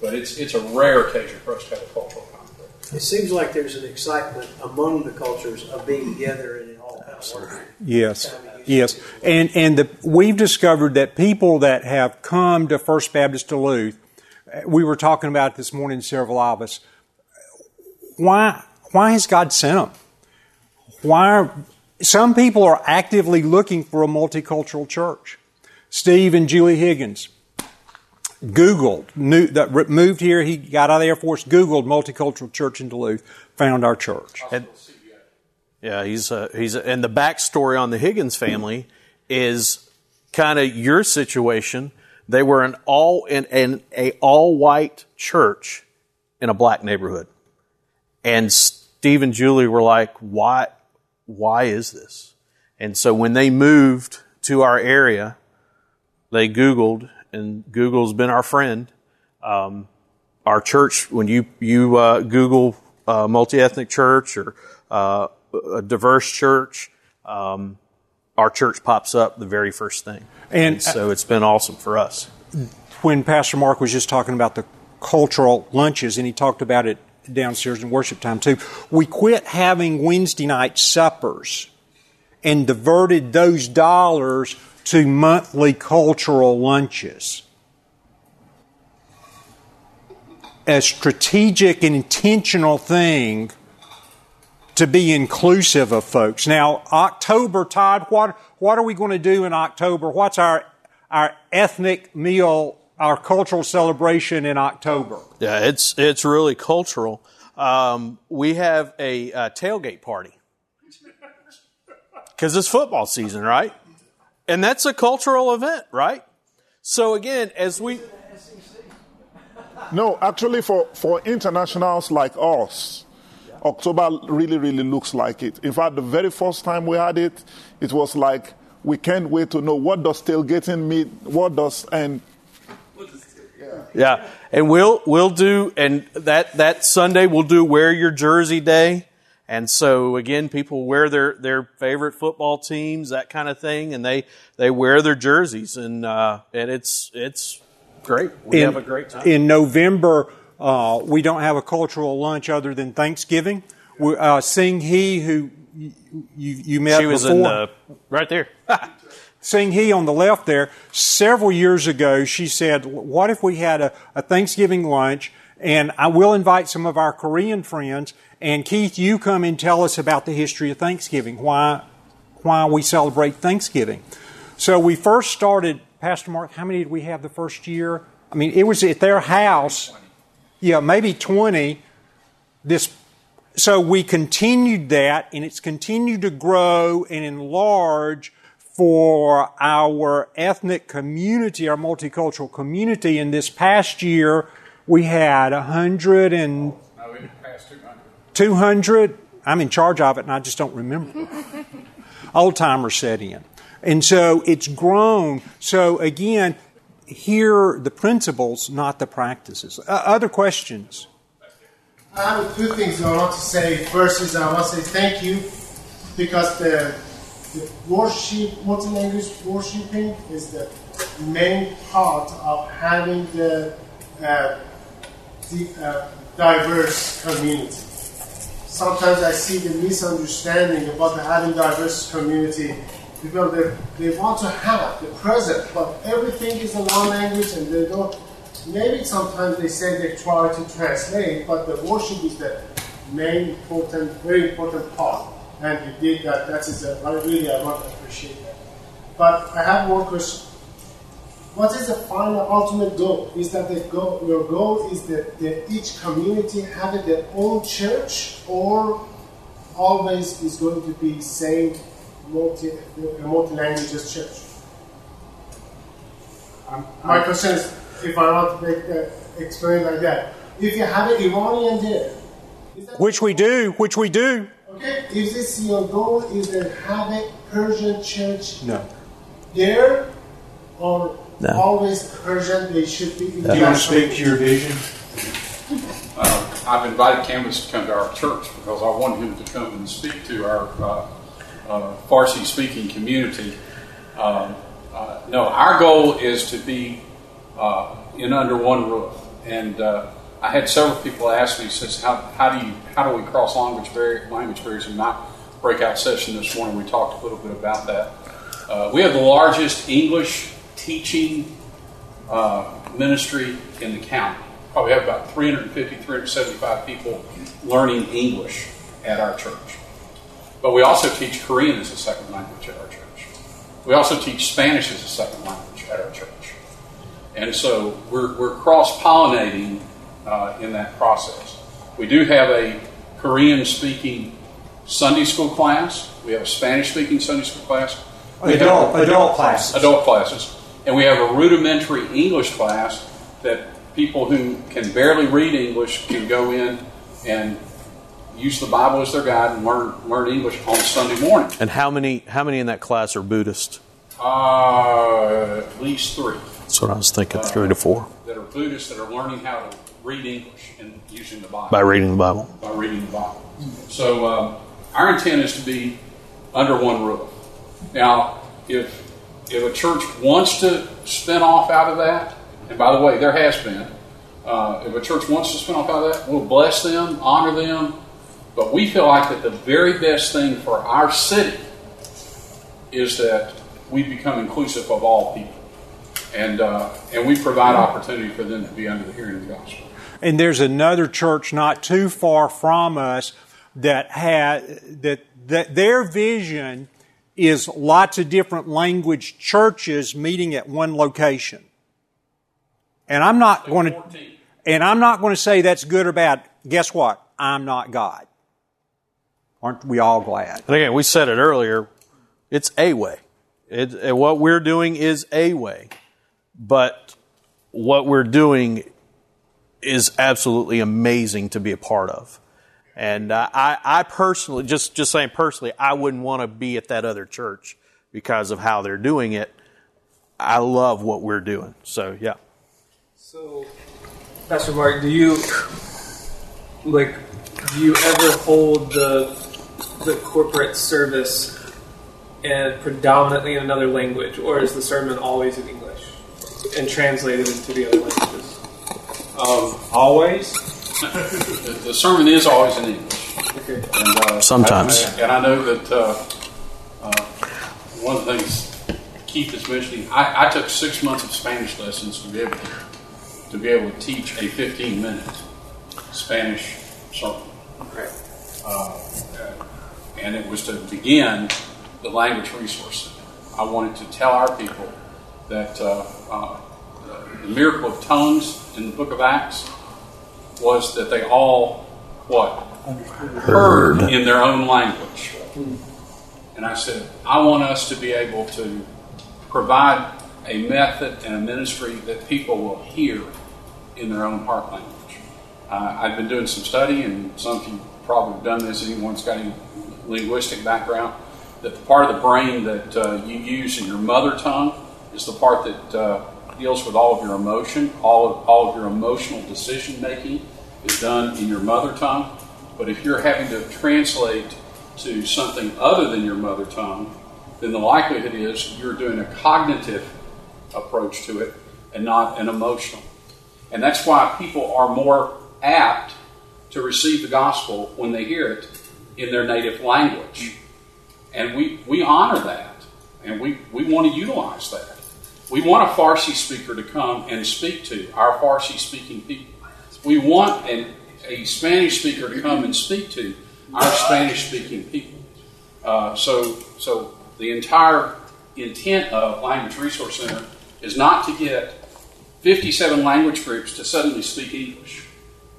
But it's it's a rare occasion for us to have a cultural conflict. It seems like there's an excitement among the cultures of being together and in all kinds of ways. Yes, yes. And, and the, we've discovered that people that have come to First Baptist Duluth, we were talking about this morning, several of us, why, why has God sent them? Why are, some people are actively looking for a multicultural church. Steve and Julie Higgins Googled, knew, that moved here, he got out of the Air Force, Googled multicultural church in Duluth, found our church. And, yeah, he's a, he's a, and the backstory on the Higgins family is kind of your situation. They were an all in an a all white church in a black neighborhood, and Steve and Julie were like, "Why, why is this?" And so when they moved to our area, they Googled. And Google's been our friend. Um, our church, when you you uh, Google uh, multi-ethnic church or uh, a diverse church, um, our church pops up the very first thing. And, and so it's been awesome for us. When Pastor Mark was just talking about the cultural lunches, and he talked about it downstairs in worship time too, we quit having Wednesday night suppers and diverted those dollars to monthly cultural lunches. A strategic and intentional thing to be inclusive of folks. Now, October, Todd, what, what are we going to do in October? What's our our ethnic meal, our cultural celebration in October? Yeah, it's it's really cultural. Um, we have a, a tailgate party. Because it's football season, right? And that's a cultural event, right? So again, as we... No, actually for, for internationals like us, yeah. October really, really looks like it. In fact, the very first time we had it, it was like, we can't wait to know what does tailgating mean, what does... and what does yeah. yeah, and we'll we'll do, and that, that Sunday we'll do Wear Your Jersey Day. And so, again, people wear their, their favorite football teams, that kind of thing, and they, they wear their jerseys, and uh, and it's it's great. We in, have a great time. In November, uh, we don't have a cultural lunch other than Thanksgiving. We, uh, Sing Hee, who you, you met before. She was before. in the, right there. Sing Hee on the left there. Several years ago, she said, what if we had a, a Thanksgiving lunch, and I will invite some of our Korean friends. And Keith, you come and tell us about the history of Thanksgiving, why why we celebrate Thanksgiving. So we first started, Pastor Mark, how many did we have the first year? I mean, it was at their house. Yeah, maybe twenty. This, so we continued that, and it's continued to grow and enlarge for our ethnic community, our multicultural community. And this past year, we had a hundred and... No, we didn't pass two hundred. two hundred, I'm in charge of it and I just don't remember. Old-timers set in. And so it's grown. So again, here the principles, not the practices. Uh, other questions? I have two things I want to say. First is I want to say thank you because the, the worship, multi-language worshiping is the main part of having the, uh, the uh, diverse community. Sometimes I see the misunderstanding about having diverse community. People, they, they want to have the present, but everything is in one language and they don't. Maybe sometimes they say they try to translate, but the worship is the main important, very important part. And you did that. That is a, I really, I want to appreciate that. But I have one question. What is the final ultimate goal? Is that the goal, your goal is that, that each community having their own church, or always is going to be same multi, multi-languages church? Um, My question is, if I want to make that, explain like that, if you have an Iranian there, which we do, which we do. Okay, if this your goal is to have a Persian church no. there, or no. always Persian, they should be. No. Do you want to speak to your vision? uh, I've invited Canvas to come to our church because I wanted him to come and speak to our uh, uh, Farsi-speaking community. Um, uh, no, our goal is to be uh, in under one roof, and uh, I had several people ask me, says, how, how do you, how do we cross language barrier, language barriers? In my breakout session this morning, we talked a little bit about that. Uh, we have the largest English teaching uh, ministry in the county. Probably have about three hundred fifty, three hundred seventy-five people learning English at our church. But we also teach Korean as a second language at our church. We also teach Spanish as a second language at our church. And so we're, we're cross-pollinating Uh, in that process. We do have a Korean-speaking Sunday school class. We have a Spanish-speaking Sunday school class. We adult, have, adult classes. Adult classes. And we have a rudimentary English class that people who can barely read English can go in and use the Bible as their guide and learn learn English on Sunday morning. And how many how many in that class are Buddhist? Uh, at least three. That's what I was thinking, uh, three to four. That are Buddhists that are learning how to read English and using the Bible. By reading the Bible. By reading the Bible. So um, our intent is to be under one roof. Now, if if a church wants to spin off out of that, and by the way, there has been, uh, if a church wants to spin off out of that, we'll bless them, honor them, but we feel like that the very best thing for our city is that we become inclusive of all people. And uh, and we provide opportunity for them to be under the hearing of the gospel. And there's another church not too far from us that had that that their vision is lots of different language churches meeting at one location. And I'm not so going to and I'm not going to say that's good or bad. Guess what? I'm not God. Aren't we all glad? And again, we said it earlier. It's a way. It, it, what we're doing is a way. But what we're doing is absolutely amazing to be a part of. And uh, I, I personally, just, just saying personally, I wouldn't want to be at that other church because of how they're doing it. I love what we're doing. So, yeah. So, Pastor Mark, do you, like, do you ever hold the, the corporate service and predominantly in another language, or is the sermon always in English and translated into the other languages? Um, always? the, the sermon is always in English. Okay. And, uh, Sometimes. I, and I know that uh, uh, one of the things Keith is mentioning, I, I took six months of Spanish lessons to be able to, to be able to teach a fifteen-minute Spanish sermon. Okay. Uh, and it was to begin the Language Resource Center. I wanted to tell our people that uh, uh, the miracle of tongues in the book of Acts was that they all, what? Heard. Heard in their own language. And I said, I want us to be able to provide a method and a ministry that people will hear in their own heart language. Uh, I've been doing some study, and some of you probably have done this, anyone's got any linguistic background, that the part of the brain that uh, you use in your mother tongue is the part that uh, deals with all of your emotion. All of, all of your emotional decision-making is done in your mother tongue. But if you're having to translate to something other than your mother tongue, then the likelihood is you're doing a cognitive approach to it and not an emotional. And that's why people are more apt to receive the gospel when they hear it in their native language. And we, we honor that, and we, we want to utilize that. We want a Farsi speaker to come and speak to our Farsi-speaking people. We want an, a Spanish speaker to come and speak to our Spanish-speaking people. Uh, so so the entire intent of Language Resource Center is not to get fifty-seven language groups to suddenly speak English.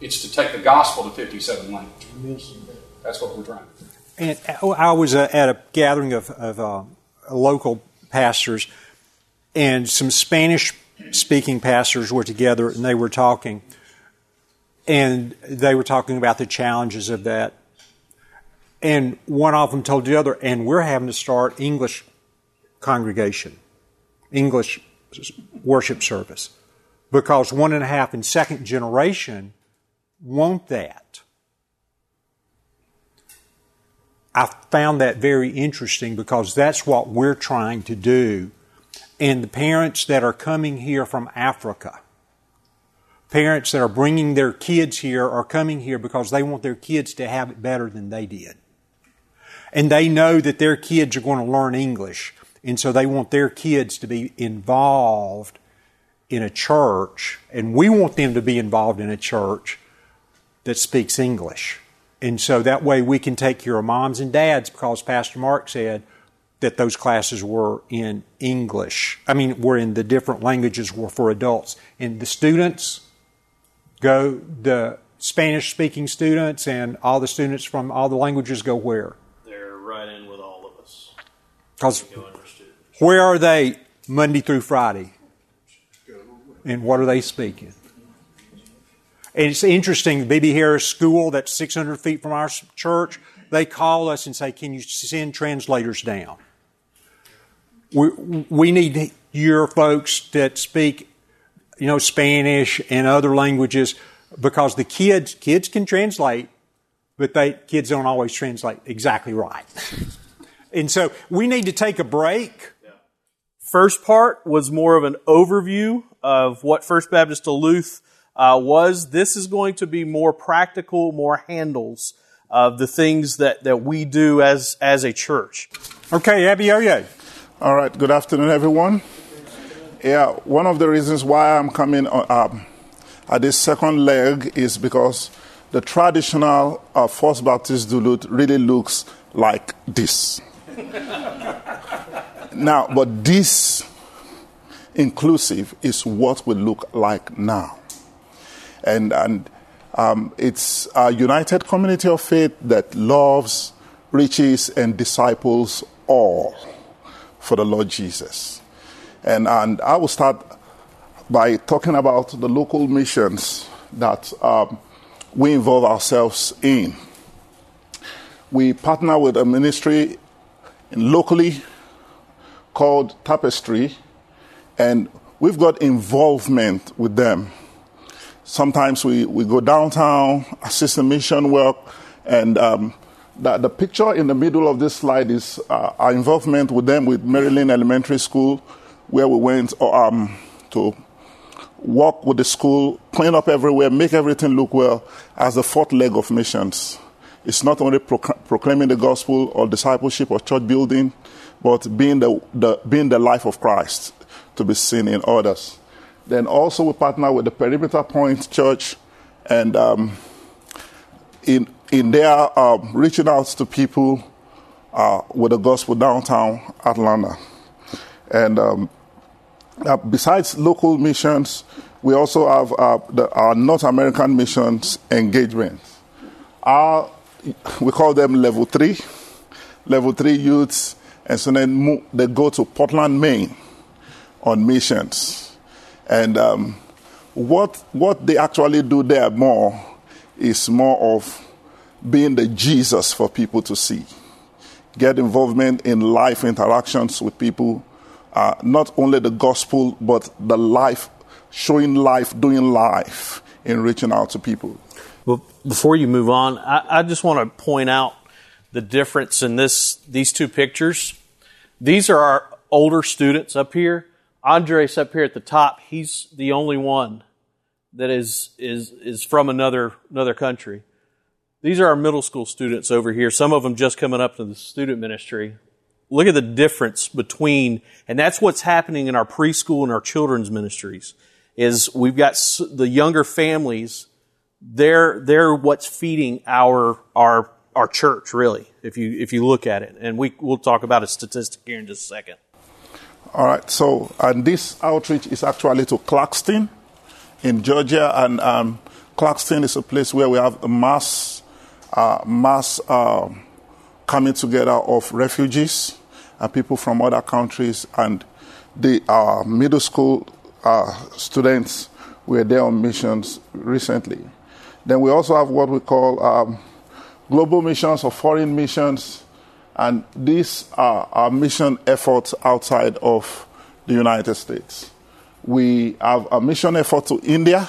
It's to take the gospel to fifty-seven languages. That's what we're trying to do. And I was at a gathering of, of uh, local pastors, and some Spanish-speaking pastors were together, and they were talking. And they were talking about the challenges of that. And one of them told the other, and we're having to start English congregation, English worship service, because one and a half and second generation want that. I found that very interesting because that's what we're trying to do. And the parents that are coming here from Africa, parents that are bringing their kids here are coming here because they want their kids to have it better than they did. And they know that their kids are going to learn English. And so they want their kids to be involved in a church. And we want them to be involved in a church that speaks English. And so that way we can take care of moms and dads because Pastor Mark said that those classes were in English. I mean, were in the different languages were for adults. And the students go, the Spanish-speaking students and all the students from all the languages go where? They're right in with all of us. Because where are they Monday through Friday? And what are they speaking? And it's interesting, B B. Harris School, that's six hundred feet from our church, they call us and say, can you send translators down? We, we need your folks that speak, you know, Spanish and other languages because the kids, kids can translate, but they kids don't always translate exactly right. And so we need to take a break. First part was more of an overview of what First Baptist Duluth uh, was. This is going to be more practical, more handles of the things that, that we do as, as a church. Okay, Abioye. All right, good afternoon, everyone. Yeah, one of the reasons why I'm coming um, at this second leg is because the traditional uh, First Baptist Duluth really looks like this. Now, but this inclusive is what we look like now. And, and, Um, it's a united community of faith that loves, reaches, and disciples all for the Lord Jesus. And, and I will start by talking about the local missions that um, we involve ourselves in. We partner with a ministry locally called Tapestry, and we've got involvement with them. Sometimes we, we go downtown, assist in mission work, and um, the, the picture in the middle of this slide is uh, our involvement with them with Maryland Elementary School, where we went um, to walk with the school, clean up everywhere, make everything look well as the fourth leg of missions. It's not only proc- proclaiming the gospel or discipleship or church building, but being the, the being the life of Christ to be seen in others. Then also we partner with the Perimeter Point Church and um, in in their uh, reaching out to people uh, with the gospel downtown Atlanta. And um, uh, besides local missions, we also have uh, the, our North American missions engagement. Our, we call them Level three, Level three youths, and so then move, they go to Portland, Maine on missions. And um, what what they actually do there more is more of being the Jesus for people to see. Get involvement in life interactions with people, uh, not only the gospel, but the life, showing life, doing life, and reaching out to people. Well, before you move on, I, I just want to point out the difference in this these two pictures. These are our older students up here. Andres up here at the top, he's the only one that is is is from another another country. These are our middle school students over here, some of them just coming up to the student ministry. Look at the difference between, and that's what's happening in our preschool and our children's ministries, is we've got the younger families, they're they're what's feeding our our our church, really, if you if you look at it. And we we'll talk about a statistic here in just a second. All right. So, and this outreach is actually to Clarkston in Georgia. And um, Clarkston is a place where we have a mass, uh, mass uh, coming together of refugees and people from other countries. And the uh, middle school uh, students were there on missions recently. Then we also have what we call um, global missions or foreign missions. And these are our mission efforts outside of the United States. We have a mission effort to India,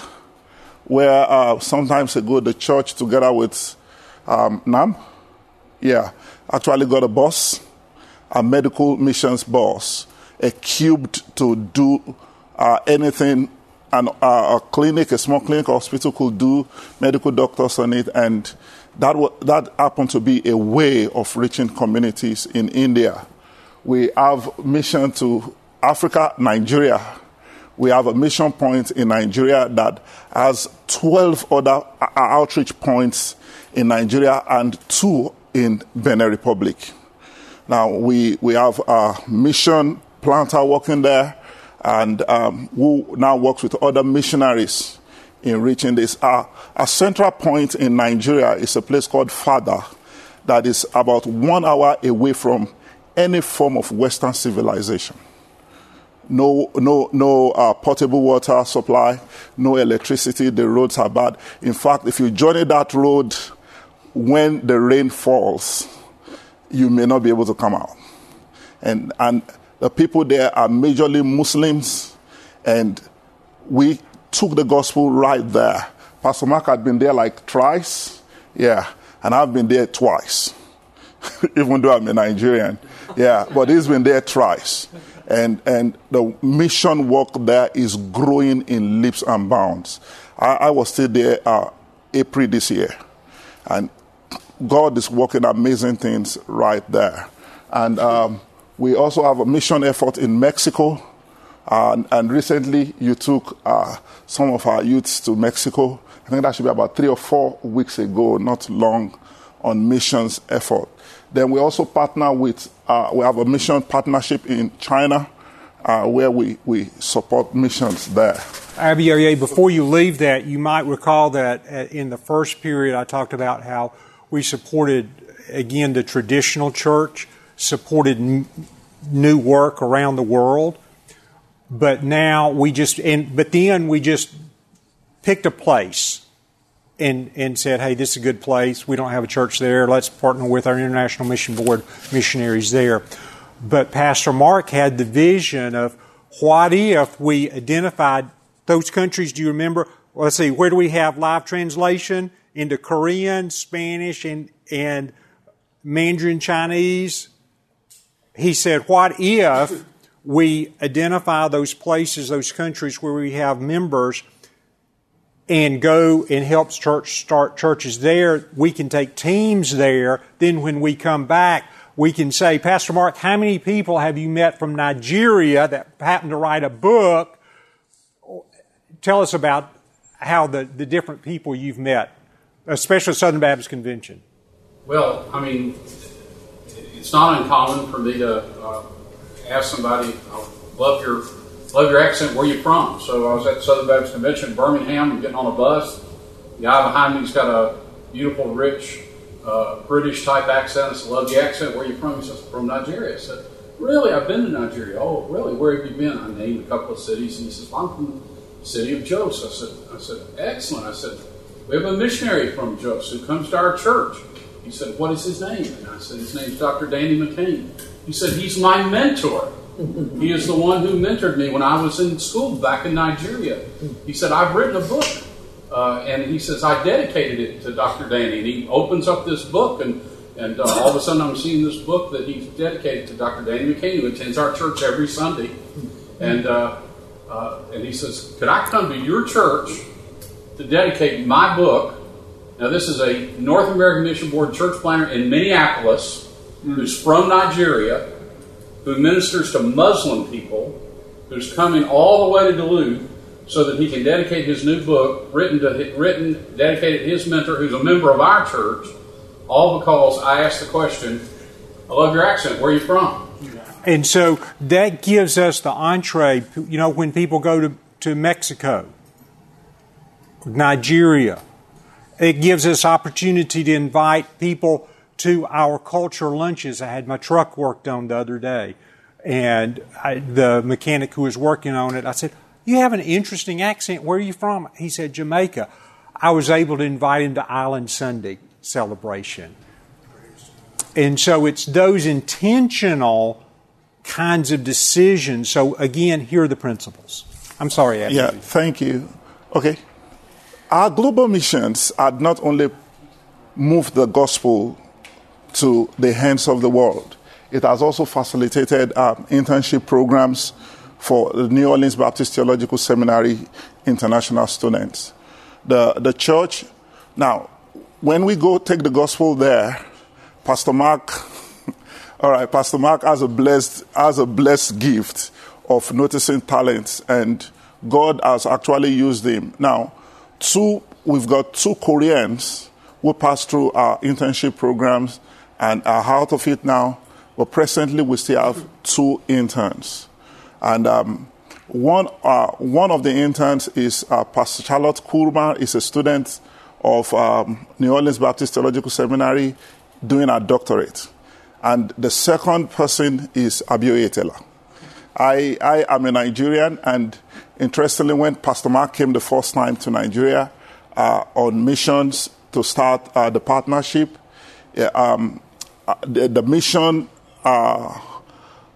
where uh, sometimes ago the church together with um, NAM, yeah, actually got a bus, a medical missions bus, a cubed to do uh, anything an, uh, a clinic, a small clinic hospital could do, medical doctors on it, and That w- that happened to be a way of reaching communities in India. We have mission to Africa, Nigeria. We have a mission point in Nigeria that has twelve other a- outreach points in Nigeria and two in Benin Republic. Now, we, we have a mission planter working there and um, who now works with other missionaries in reaching this. Uh, a central point in Nigeria is a place called Fada that is about one hour away from any form of Western civilization. No, no, no uh, potable water supply, no electricity, the roads are bad. In fact, if you journey that road when the rain falls, you may not be able to come out. And, and the people there are majorly Muslims, and we took the gospel right there. Pastor Mark had been there like thrice, yeah, and I've been there twice, even though I'm a Nigerian, yeah, but he's been there thrice. And and the mission work there is growing in leaps and bounds. I, I was still there uh, April this year, and God is working amazing things right there. And um, we also have a mission effort in Mexico. And, and recently, you took uh, some of our youths to Mexico. I think that should be about three or four weeks ago, not long, on missions effort. Then we also partner with, uh, we have a mission partnership in China, uh, where we, we support missions there. Abioye, before you leave that, you might recall that in the first period, I talked about how we supported, again, the traditional church, supported n- new work around the world. But now we just, and but then we just picked a place and and said, hey, this is a good place. We don't have a church there. Let's partner with our International Mission Board missionaries there. But Pastor Mark had the vision of what if we identified those countries. Do you remember? Well, let's see, where do we have live translation into Korean, Spanish, and and Mandarin Chinese? He said, what if we identify those places, those countries where we have members, and go and help church start churches there. We can take teams there. Then when we come back, we can say, Pastor Mark, how many people have you met from Nigeria that happened to write a book? Tell us about how the, the different people you've met, especially Southern Baptist Convention. Well, I mean, it's not uncommon for me to Uh, ask somebody, I love your love your accent, where you from? So I was at the Southern Baptist Convention in Birmingham and getting on a bus. The guy behind me's got a beautiful, rich, uh, British-type accent. I said, love the accent, where you from? He says, from Nigeria. I said, really? I've been to Nigeria. Oh, really? Where have you been? I named a couple of cities. And he says, I'm from the city of Jos. I said, I said, excellent. I said, we have a missionary from Jos who comes to our church. He said, what is his name? And I said, his name's Doctor Danny McCain. He said, he's my mentor. He is the one who mentored me when I was in school back in Nigeria. He said, I've written a book. Uh, and he says, I dedicated it to Doctor Danny. And he opens up this book, and, and uh, all of a sudden I'm seeing this book that he's dedicated to Doctor Danny McCain, who attends our church every Sunday. And, uh, uh, and he says, could I come to your church to dedicate my book? Now, this is a North American Mission Board church planner in Minneapolis, who's from Nigeria, who ministers to Muslim people, who's coming all the way to Duluth so that he can dedicate his new book, written, to, written dedicated to his mentor, who's a member of our church, all because I asked the question, I love your accent, where are you from? And so that gives us the entree. You know, when people go to, to Mexico, Nigeria, it gives us opportunity to invite people to our culture lunches. I had my truck worked on the other day, and I, the mechanic who was working on it, I said, "You have an interesting accent. Where are you from?" He said, "Jamaica." I was able to invite him to Island Sunday celebration. And so it's those intentional kinds of decisions. So again, here are the principles. I'm sorry, Abby. Yeah, thank you. Okay. Our global missions had not only moved the gospel to the hands of the world, it has also facilitated um, internship programs for the New Orleans Baptist Theological Seminary international students. The, the church, now, when we go take the gospel there, Pastor Mark, all right, Pastor Mark has a blessed has a blessed gift of noticing talents, and God has actually used him. Now, two we've got two Koreans who passed through our internship programs and are out of it now, but presently we still have two interns. And um, one uh, one of the interns is uh, Pastor Charlotte Kurma, is a student of um, New Orleans Baptist Theological Seminary, doing a doctorate. And the second person is Abioye. I I am a Nigerian, and interestingly, when Pastor Mark came the first time to Nigeria uh, on missions to start uh, the partnership, yeah, um, the, the mission, uh,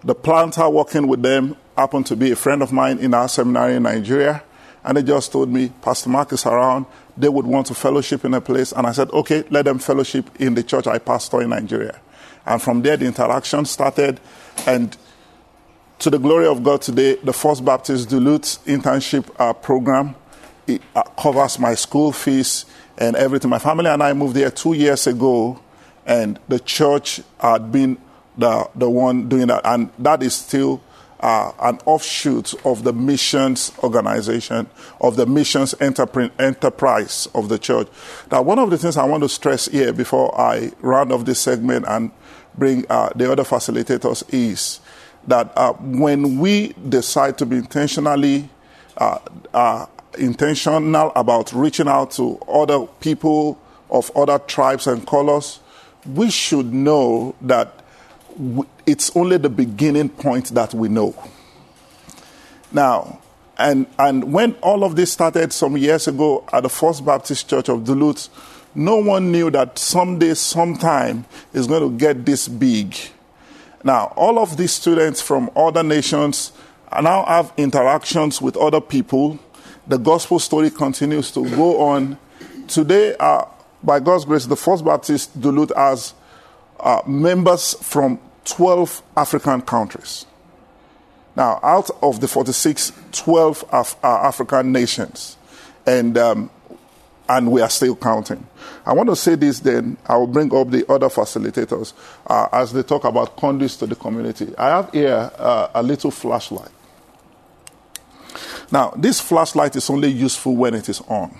the planter working with them happened to be a friend of mine in our seminary in Nigeria, and they just told me, Pastor Mark is around. They would want to fellowship in a place. And I said, okay, let them fellowship in the church I pastor in Nigeria. And from there, the interaction started. And to the glory of God today, the First Baptist Duluth internship uh, program, it uh, covers my school fees and everything. My family and I moved here two years ago, and the church had been the, the one doing that. And that is still Uh, an offshoot of the missions organization, of the missions enterpri- enterprise of the church. Now, one of the things I want to stress here before I round off this segment and bring uh, the other facilitators is that uh, when we decide to be intentionally uh, uh, intentional about reaching out to other people of other tribes and colors, we should know that it's only the beginning point that we know. Now, and and when all of this started some years ago at the First Baptist Church of Duluth, no one knew that someday, sometime, it's going to get this big. Now, all of these students from other nations now have interactions with other people. The gospel story continues to go on. Today, uh, by God's grace, the First Baptist Duluth has Uh, members from twelve African countries. Now, out of the forty-six, twelve Af- are African nations, and um, and we are still counting. I want to say this then. I will bring up the other facilitators uh, as they talk about conduits to the community. I have here uh, a little flashlight. Now, this flashlight is only useful when it is on,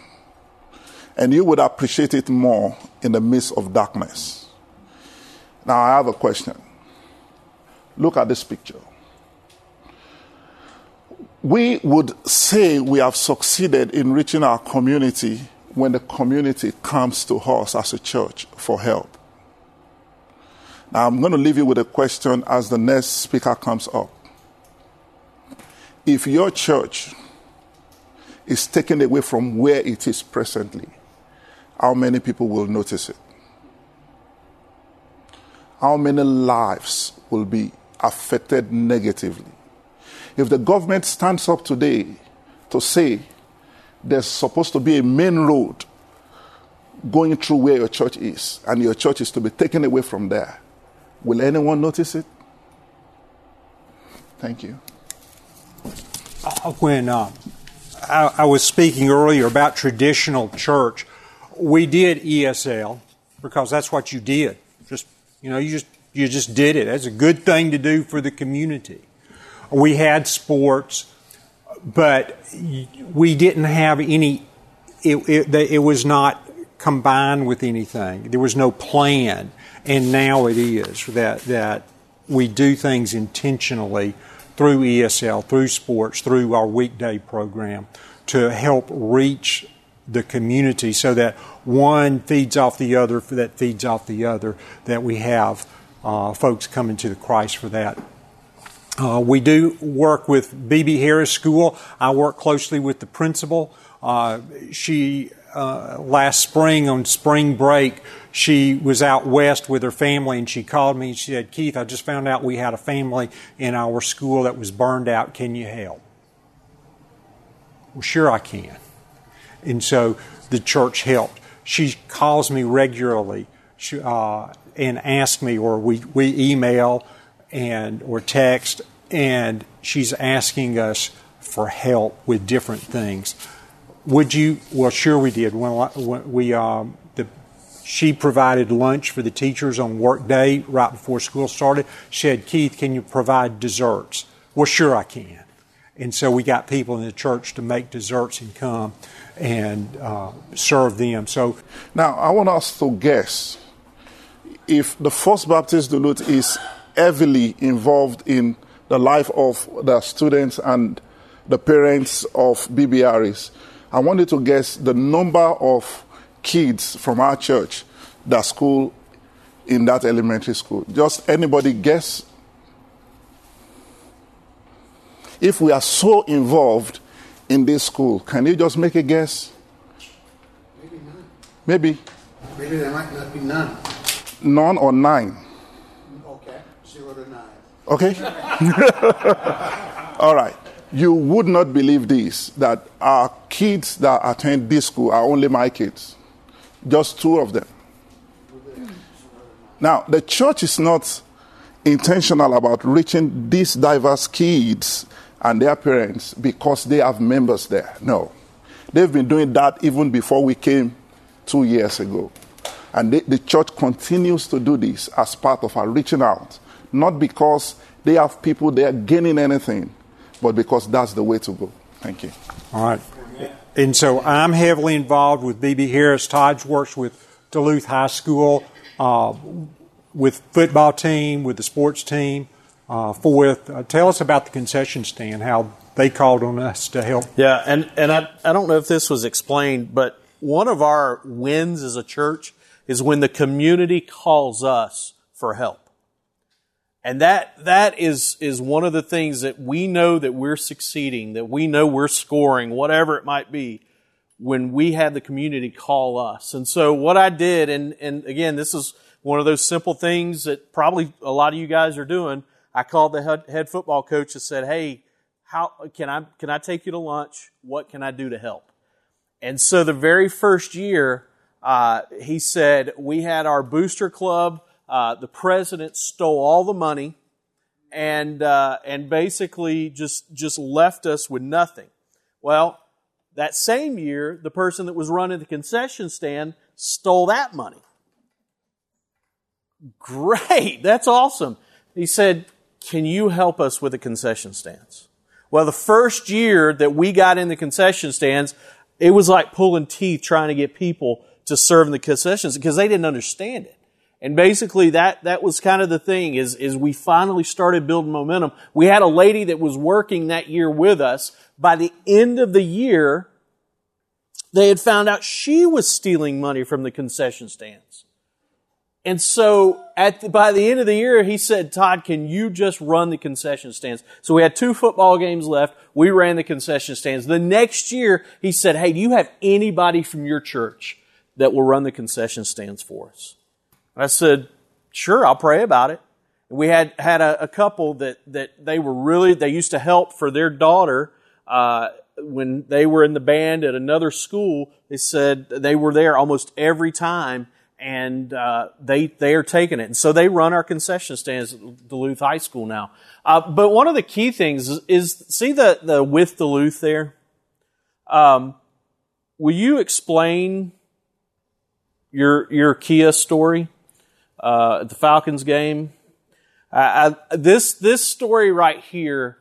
and you would appreciate it more in the midst of darkness. Now, I have a question. Look at this picture. We would say we have succeeded in reaching our community when the community comes to us as a church for help. Now, I'm going to leave you with a question as the next speaker comes up. If your church is taken away from where it is presently, how many people will notice it? How many lives will be affected negatively? If the government stands up today to say there's supposed to be a main road going through where your church is, and your church is to be taken away from there, will anyone notice it? Thank you. When uh, I, I was speaking earlier about traditional church, we did E S L because that's what you did. Just You know, you just you just did it. That's a good thing to do for the community. We had sports, but we didn't have any. It, it, it was not combined with anything. There was no plan, and now it is. That that we do things intentionally through E S L, through sports, through our weekday program to help reach the community so that one feeds off the other, that feeds off the other, that we have uh, folks coming to the Christ for that. Uh, we do work with B B Harris School. I work closely with the principal. Uh, she, uh, last spring on spring break, she was out west with her family, and she called me and she said, "Keith, I just found out we had a family in our school that was burned out. Can you help?" Well, sure I can. And so the church helped. She calls me regularly she, uh, and asks me, or we, we email and or text, and she's asking us for help with different things. Would you? Well, sure we did. When we um, the, she provided lunch for the teachers on work day right before school started. She said, "Keith, can you provide desserts?" Well, sure I can. And so we got people in the church to make desserts and come and uh, serve them. So now I want us to guess if the First Baptist Duluth is heavily involved in the life of the students and the parents of B B. Harris. I wanted to guess the number of kids from our church that school in that elementary school. Just anybody guess? If we are so involved in this school, can you just make a guess? Maybe none. Maybe. Maybe there might not be none. None or nine? Okay? All right. You would not believe this, that our kids that attend this school are only my kids. Just two of them. Now, the church is not intentional about reaching these diverse kids and their parents because they have members there. No. They've been doing that even before we came two years ago. And they, the church continues to do this as part of our reaching out. Not because they have people they are gaining anything, but because that's the way to go. Thank you. All right. And so I'm heavily involved with B B. Harris. Todd works with Duluth High School, uh, with football team, with the sports team. Uh, forth. Uh, tell us about the concession stand, how they called on us to help. Yeah, and, and I, I don't know if this was explained, but one of our wins as a church is when the community calls us for help. And that that is is one of the things that we know that we're succeeding, that we know we're scoring, whatever it might be, when we have the community call us. And so what I did, and, and again, this is one of those simple things that probably a lot of you guys are doing. I called the head, head football coach and said, "Hey, how can I can I take you to lunch? What can I do to help?" And so the very first year, uh, he said, we had our booster club. Uh, the president stole all the money and uh, and basically just just left us with nothing. Well, that same year, the person that was running the concession stand stole that money. Great, that's awesome. He said, "Can you help us with the concession stands?" Well, the first year that we got in the concession stands, it was like pulling teeth trying to get people to serve in the concessions because they didn't understand it. And basically that, that was kind of the thing is, is we finally started building momentum. We had a lady that was working that year with us. By the end of the year, they had found out she was stealing money from the concession stands. And so at the, by the end of the year, he said, "Todd, can you just run the concession stands?" So we had two football games left. We ran the concession stands. The next year, he said, "Hey, do you have anybody from your church that will run the concession stands for us?" I said, "Sure, I'll pray about it." And we had had a, a couple that that they were really they used to help for their daughter uh, when they were in the band at another school. They said they were there almost every time, and uh, they they are taking it. And so they run our concession stands at Duluth High School now. Uh, but one of the key things is, is see the the with Duluth there. Um, will you explain your your Kia story? Uh, at the Falcons game. Uh, I, this this story right here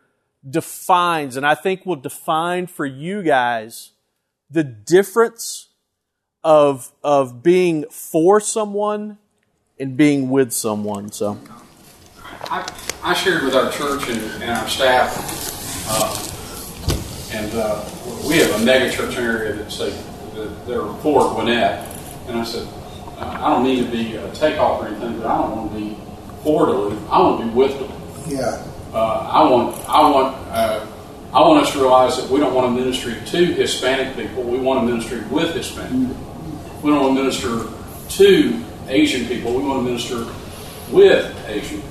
defines, and I think will define for you guys, the difference of of being for someone and being with someone. So, I, I shared with our church and, and our staff, uh, and uh, we have a mega church area that's a, that their report went at, and I said, I don't need to be a takeoff or anything, but I don't want to be for Duluth. I want to be with Duluth. Yeah. Uh, I want, I want, uh, I want us to realize that we don't want a ministry to Hispanic people. We want a ministry with Hispanic people. We don't want to minister to Asian people. We want to minister with Asian people.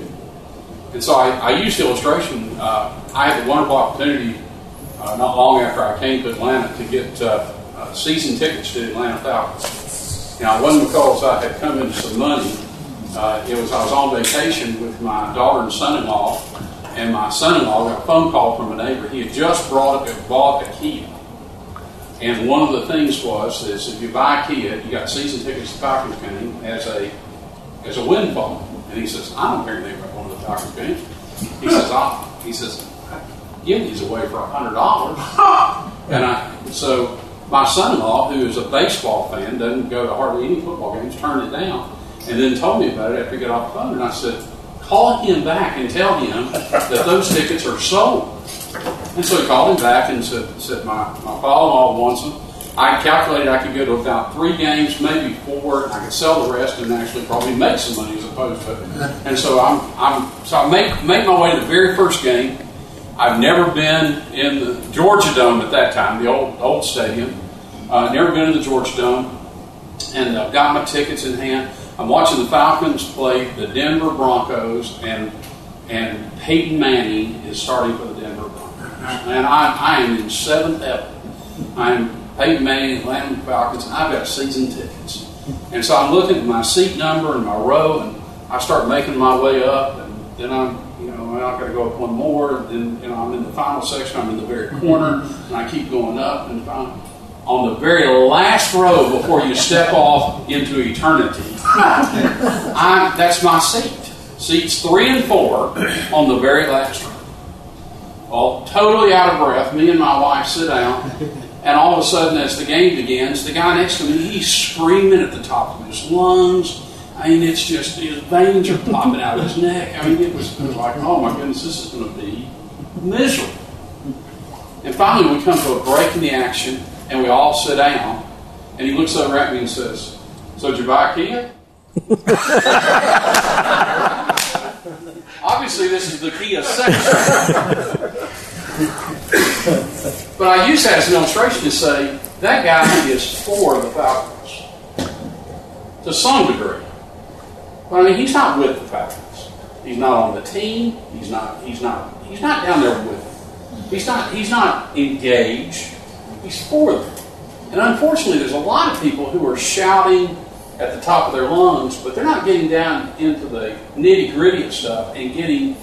And so I, I used the illustration. Uh, I had the wonderful opportunity uh, not long after I came to Atlanta to get uh, uh, season tickets to the Atlanta Falcons. Now, it wasn't because I had come into some money. Uh, it was I was on vacation with my daughter and son-in-law, and my son-in-law got a phone call from a neighbor. He had just brought up, bought a Kia. And one of the things was this: if you buy a Kia, you got season tickets to Falcons game as a as a windfall. And he says, I don't care anything about going to the Falcons game. He says, I, he says, I give these away for a hundred dollars. And I so my son-in-law, who is a baseball fan, doesn't go to hardly any football games, turned it down, and then told me about it after he got off the phone. And I said, call him back and tell him that those tickets are sold. And so he called him back and said, said my, my father-in-law wants them. I calculated I could go to about three games, maybe four, and I could sell the rest and actually probably make some money as opposed to it. And so, I'm, I'm, so I make, make my way to the very first game. I've never been in the Georgia Dome at that time, the old old stadium. Uh, never been in the Georgia Dome. And I've got my tickets in hand. I'm watching the Falcons play the Denver Broncos, and and Peyton Manning is starting for the Denver Broncos. And I, I am in seventh heaven. I'm Peyton Manning, Atlanta Falcons, and I've got season tickets. And so I'm looking at my seat number and my row, and I start making my way up, and then I'm, you know, I've got to go up one more, and then, you know, I'm in the final section, I'm in the very corner, and I keep going up, and finally, on the very last row before you step off into eternity, I, that's my seat. Seats three and four on the very last row. Well, totally out of breath, me and my wife sit down, and all of a sudden, as the game begins, the guy next to me, he's screaming at the top of his lungs. I mean, it's just, his veins are popping out of his neck. I mean, it was, it was like, oh my goodness, this is going to be miserable. And finally, we come to a break in the action, and we all sit down, and he looks over at me and says, so did you buy a Kia? Obviously, this is the Kia section. But I use that as an illustration to say that guy is for the Falcons to some degree. But I mean, he's not with the Falcons. He's not on the team. He's not. He's not. He's not down there with them. He's not. He's not engaged. He's for them. And unfortunately, there's a lot of people who are shouting at the top of their lungs, but they're not getting down into the nitty-gritty of stuff and getting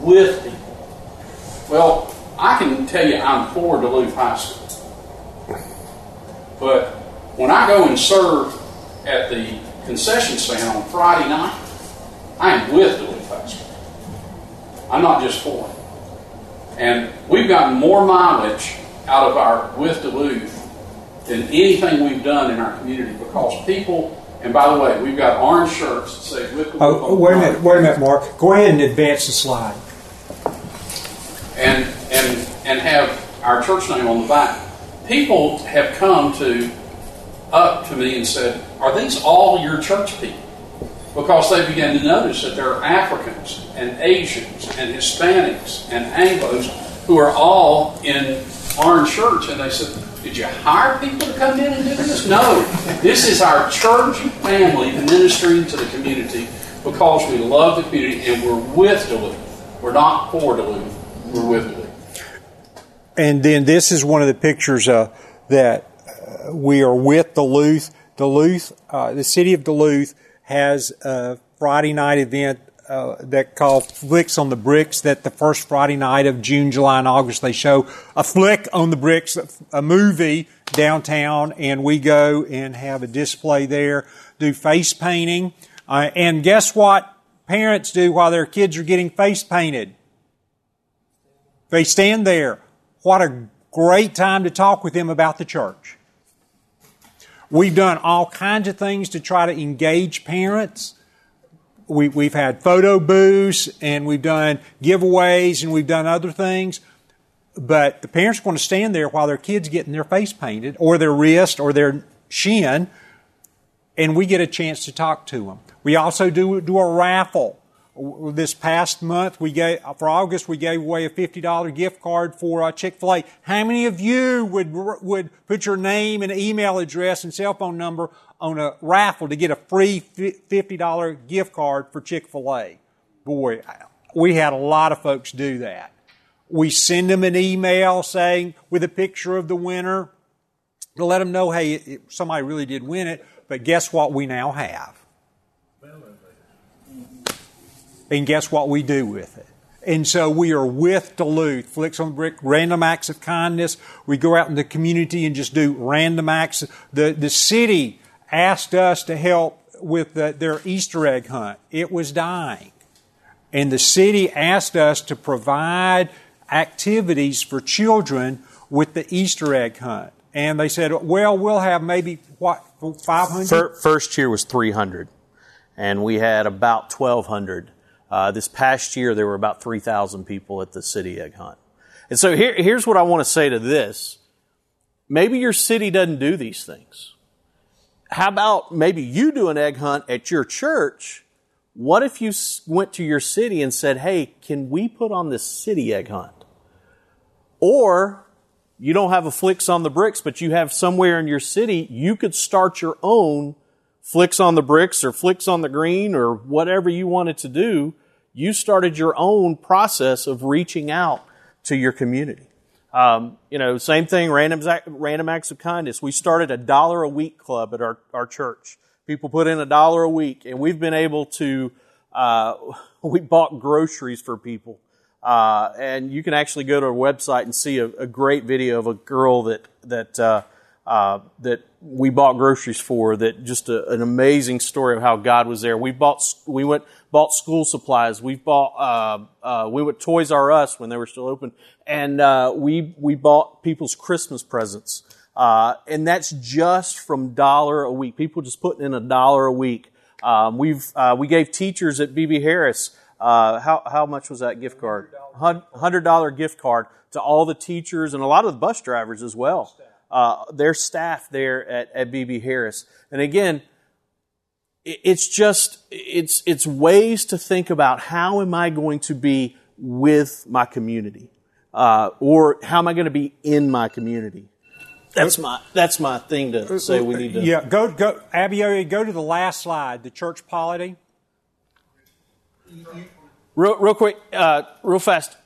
with people. Well, I can tell you I'm for Duluth High School. But when I go and serve at the concession stand on Friday night, I am with Duluth High School. I'm not just for it. And we've gotten more mileage out of our with Duluth than anything we've done in our community because people, and by the way, we've got orange shirts that say with Duluth. Oh, wait a minute, wait a minute, Mark. Go ahead and advance the slide. And and and have our church name on the back. People have come to up to me and said, are these all your church people? Because they began to notice that there are Africans and Asians and Hispanics and Anglos who are all in orange shirts, and they said, did you hire people to come in and do this? No. This is our church family ministering to the community because we love the community and we're with Duluth. We're not for Duluth. We're with Duluth. And then this is one of the pictures uh, that uh, we are with Duluth. Duluth, uh, the city of Duluth has a Friday night event Uh, that called Flicks on the Bricks, that the first Friday night of June, July, and August, they show a flick on the bricks, a movie downtown, and we go and have a display there, do face painting. Uh, and guess what parents do while their kids are getting face painted? They stand there. What a great time to talk with them about the church. We've done all kinds of things to try to engage parents. we, we've had photo booths, and we've done giveaways, and we've done other things. But the parents are going to stand there while their kid's getting their face painted, or their wrist, or their shin, and we get a chance to talk to them. We also do do a raffle. This past month, we gave for August, we gave away a fifty dollar gift card for uh, Chick-fil-A. How many of you would would put your name and email address and cell phone number on a raffle to get a free fifty dollar gift card for Chick-fil-A? Boy, we had a lot of folks do that. We send them an email saying with a picture of the winner to let them know, hey, it, somebody really did win it. But guess what we now have? And guess what we do with it? And so we are with Duluth, Flicks on the Brick, random acts of kindness. We go out in the community and just do random acts. The the city asked us to help with the, their Easter egg hunt. It was dying. And the city asked us to provide activities for children with the Easter egg hunt. And they said, well, we'll have maybe, what, five hundred? First year was three hundred, and we had about twelve hundred. Uh, this past year, there were about three thousand people at the city egg hunt. And so here, here's what I want to say to this. Maybe your city doesn't do these things. How about maybe you do an egg hunt at your church? What if you went to your city and said, hey, can we put on this city egg hunt? Or you don't have a Flicks on the Bricks, but you have somewhere in your city, you could start your own Flicks on the Bricks or Flicks on the Green or whatever you wanted to do. You started your own process of reaching out to your community. Um, you know, same thing, random, random acts of kindness. We started a dollar a week club at our, our church. People put in a dollar a week, and we've been able to, uh, we bought groceries for people. Uh, and you can actually go to our website and see a, a great video of a girl that, that, uh, Uh, that we bought groceries for, that just a, an amazing story of how God was there. We bought, we went, bought school supplies. We bought, uh, uh, we went Toys R Us when they were still open. And, uh, we, we bought people's Christmas presents. Uh, and that's just from dollar a week. People just putting in a dollar a week. Um, we've, uh, we gave teachers at B B. Harris, uh, how, how much was that gift card? one hundred dollar gift card to all the teachers and a lot of the bus drivers as well. Uh, their staff there at, at B B. Harris. And again, it, it's just, it's, it's ways to think about how am I going to be with my community? Uh, or how am I going to be in my community? That's my, that's my thing to say we need to. Yeah, go, go, Abioye, go to the last slide, the church polity. Real, real quick, uh, real fast.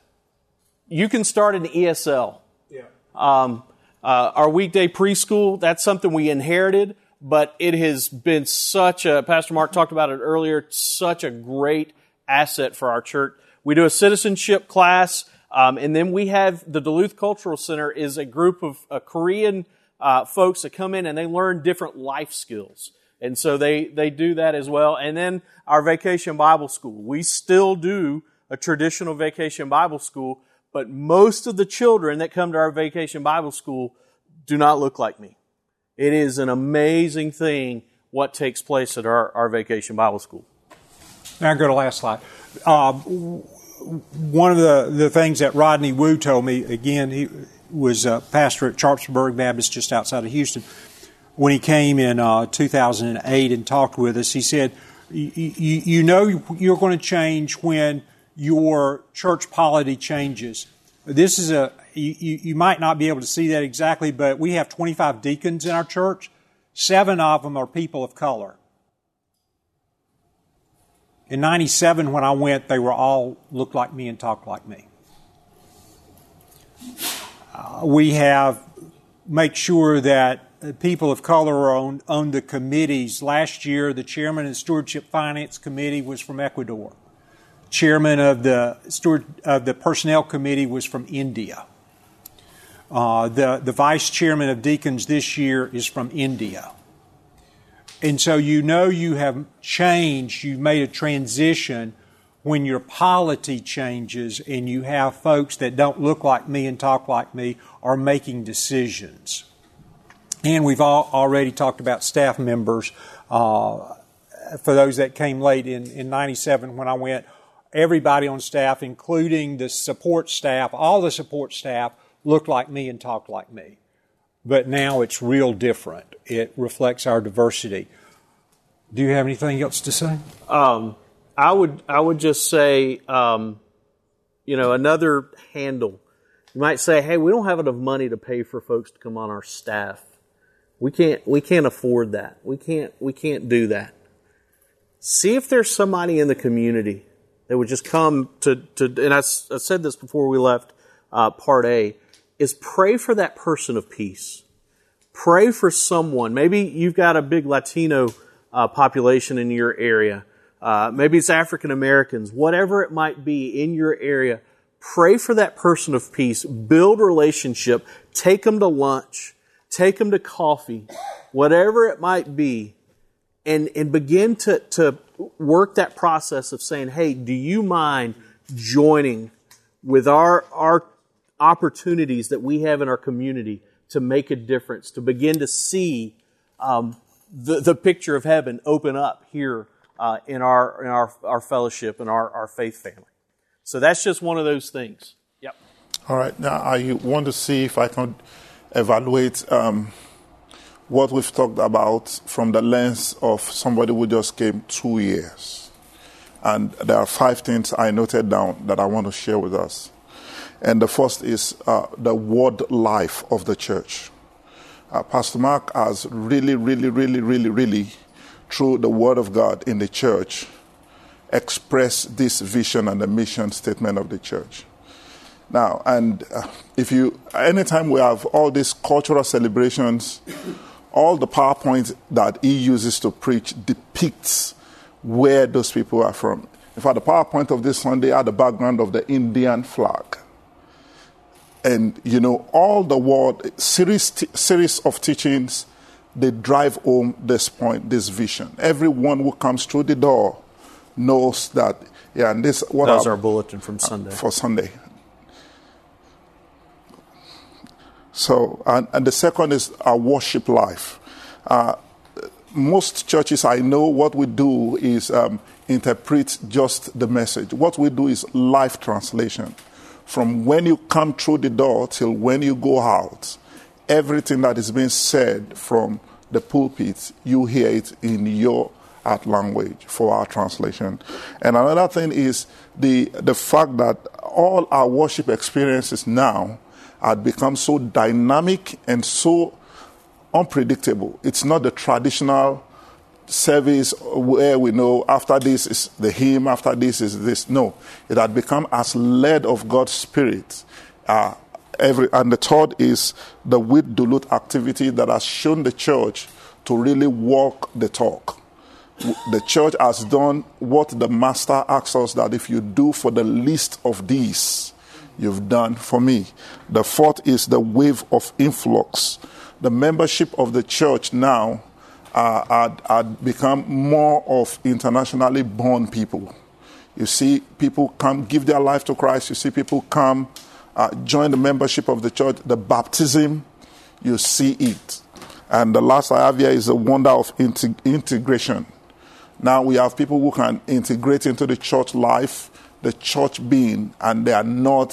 You can start an E S L. Yeah. Um, Uh, our weekday preschool, that's something we inherited, but it has been such a, Pastor Mark talked about it earlier, such a great asset for our church. We do a citizenship class, um, and then we have the Duluth Cultural Center is a group of uh, Korean uh, folks that come in and they learn different life skills. And so they, they do that as well. And then our Vacation Bible School. We still do a traditional Vacation Bible School, but most of the children that come to our Vacation Bible School do not look like me. It is an amazing thing what takes place at our, our Vacation Bible School. Now go to the last slide. Uh, one of the, the things that Rodney Woo told me, again, he was a pastor at Sharpsburg Baptist just outside of Houston. When he came in uh, two thousand eight and talked with us, he said, you, you know you're going to change when your church polity changes. This is a, you, you might not be able to see that exactly, but we have twenty-five deacons in our church. Seven of them are people of color. In ninety-seven, when I went, they were all looked like me and talked like me. Uh, we have make sure that people of color are on, on the committees. Last year, the chairman of the Stewardship Finance Committee was from Ecuador. Chairman of the steward of the personnel committee was from India. Uh, the the vice chairman of deacons this year is from India. And so you know you have changed, you've made a transition when your polity changes and you have folks that don't look like me and talk like me are making decisions. And we've all already talked about staff members. Uh, for those that came late in, in ninety-seven when I went, everybody on staff, including the support staff, all the support staff, looked like me and talked like me. But now it's real different. It reflects our diversity. Do you have anything else to say? Um, I would I would just say, um, you know, another handle. You might say, hey, we don't have enough money to pay for folks to come on our staff. We can't we can't afford that. We can't we can't do that. See if there's somebody in the community that would just come to, to and I, I said this before we left uh, part A, is pray for that person of peace. Pray for someone. Maybe you've got a big Latino uh, population in your area. Uh, maybe it's African Americans. Whatever it might be in your area, pray for that person of peace. Build a relationship. Take them to lunch. Take them to coffee. Whatever it might be. And, and begin to, to work that process of saying, hey, do you mind joining with our, our opportunities that we have in our community to make a difference, to begin to see um, the, the picture of heaven open up here uh, in our in our, our fellowship and our, our faith family. So that's just one of those things. Yep. All right. Now, I want to see if I can evaluate um what we've talked about from the lens of somebody who just came two years. And there are five things I noted down that I want to share with us. And the first is uh, the word life of the church. Uh, Pastor Mark has really, really, really, really, really, through the word of God in the church, expressed this vision and the mission statement of the church. Now, and uh, if you, anytime we have all these cultural celebrations, all the PowerPoint that he uses to preach depicts where those people are from. In fact, the PowerPoint of this Sunday had the background of the Indian flag. And, you know, all the world, series, t- series of teachings, they drive home this point, this vision. Everyone who comes through the door knows that, yeah, and this... What that was our bulletin from Sunday. Uh, for Sunday. So, and, and the second is our worship life. Uh, most churches I know, what we do is um, interpret just the message. What we do is life translation. From when you come through the door till when you go out, everything that is being said from the pulpit, you hear it in your art language for our translation. And another thing is the the fact that all our worship experiences now had become so dynamic and so unpredictable. It's not the traditional service where we know after this is the hymn, after this is this. No, it had become as led of God's Spirit. Uh, every, and the third is the with Duluth activity that has shown the church to really walk the talk. The church has done what the Master asks us that if you do for the least of these, you've done for me. The fourth is the wave of influx. The membership of the church now uh, had, had become more of internationally born people. You see people come, give their life to Christ. You see people come, uh, join the membership of the church. The baptism, you see it. And the last I have here is the wonder of integ- integration. Now we have people who can integrate into the church life, the church being, and they are not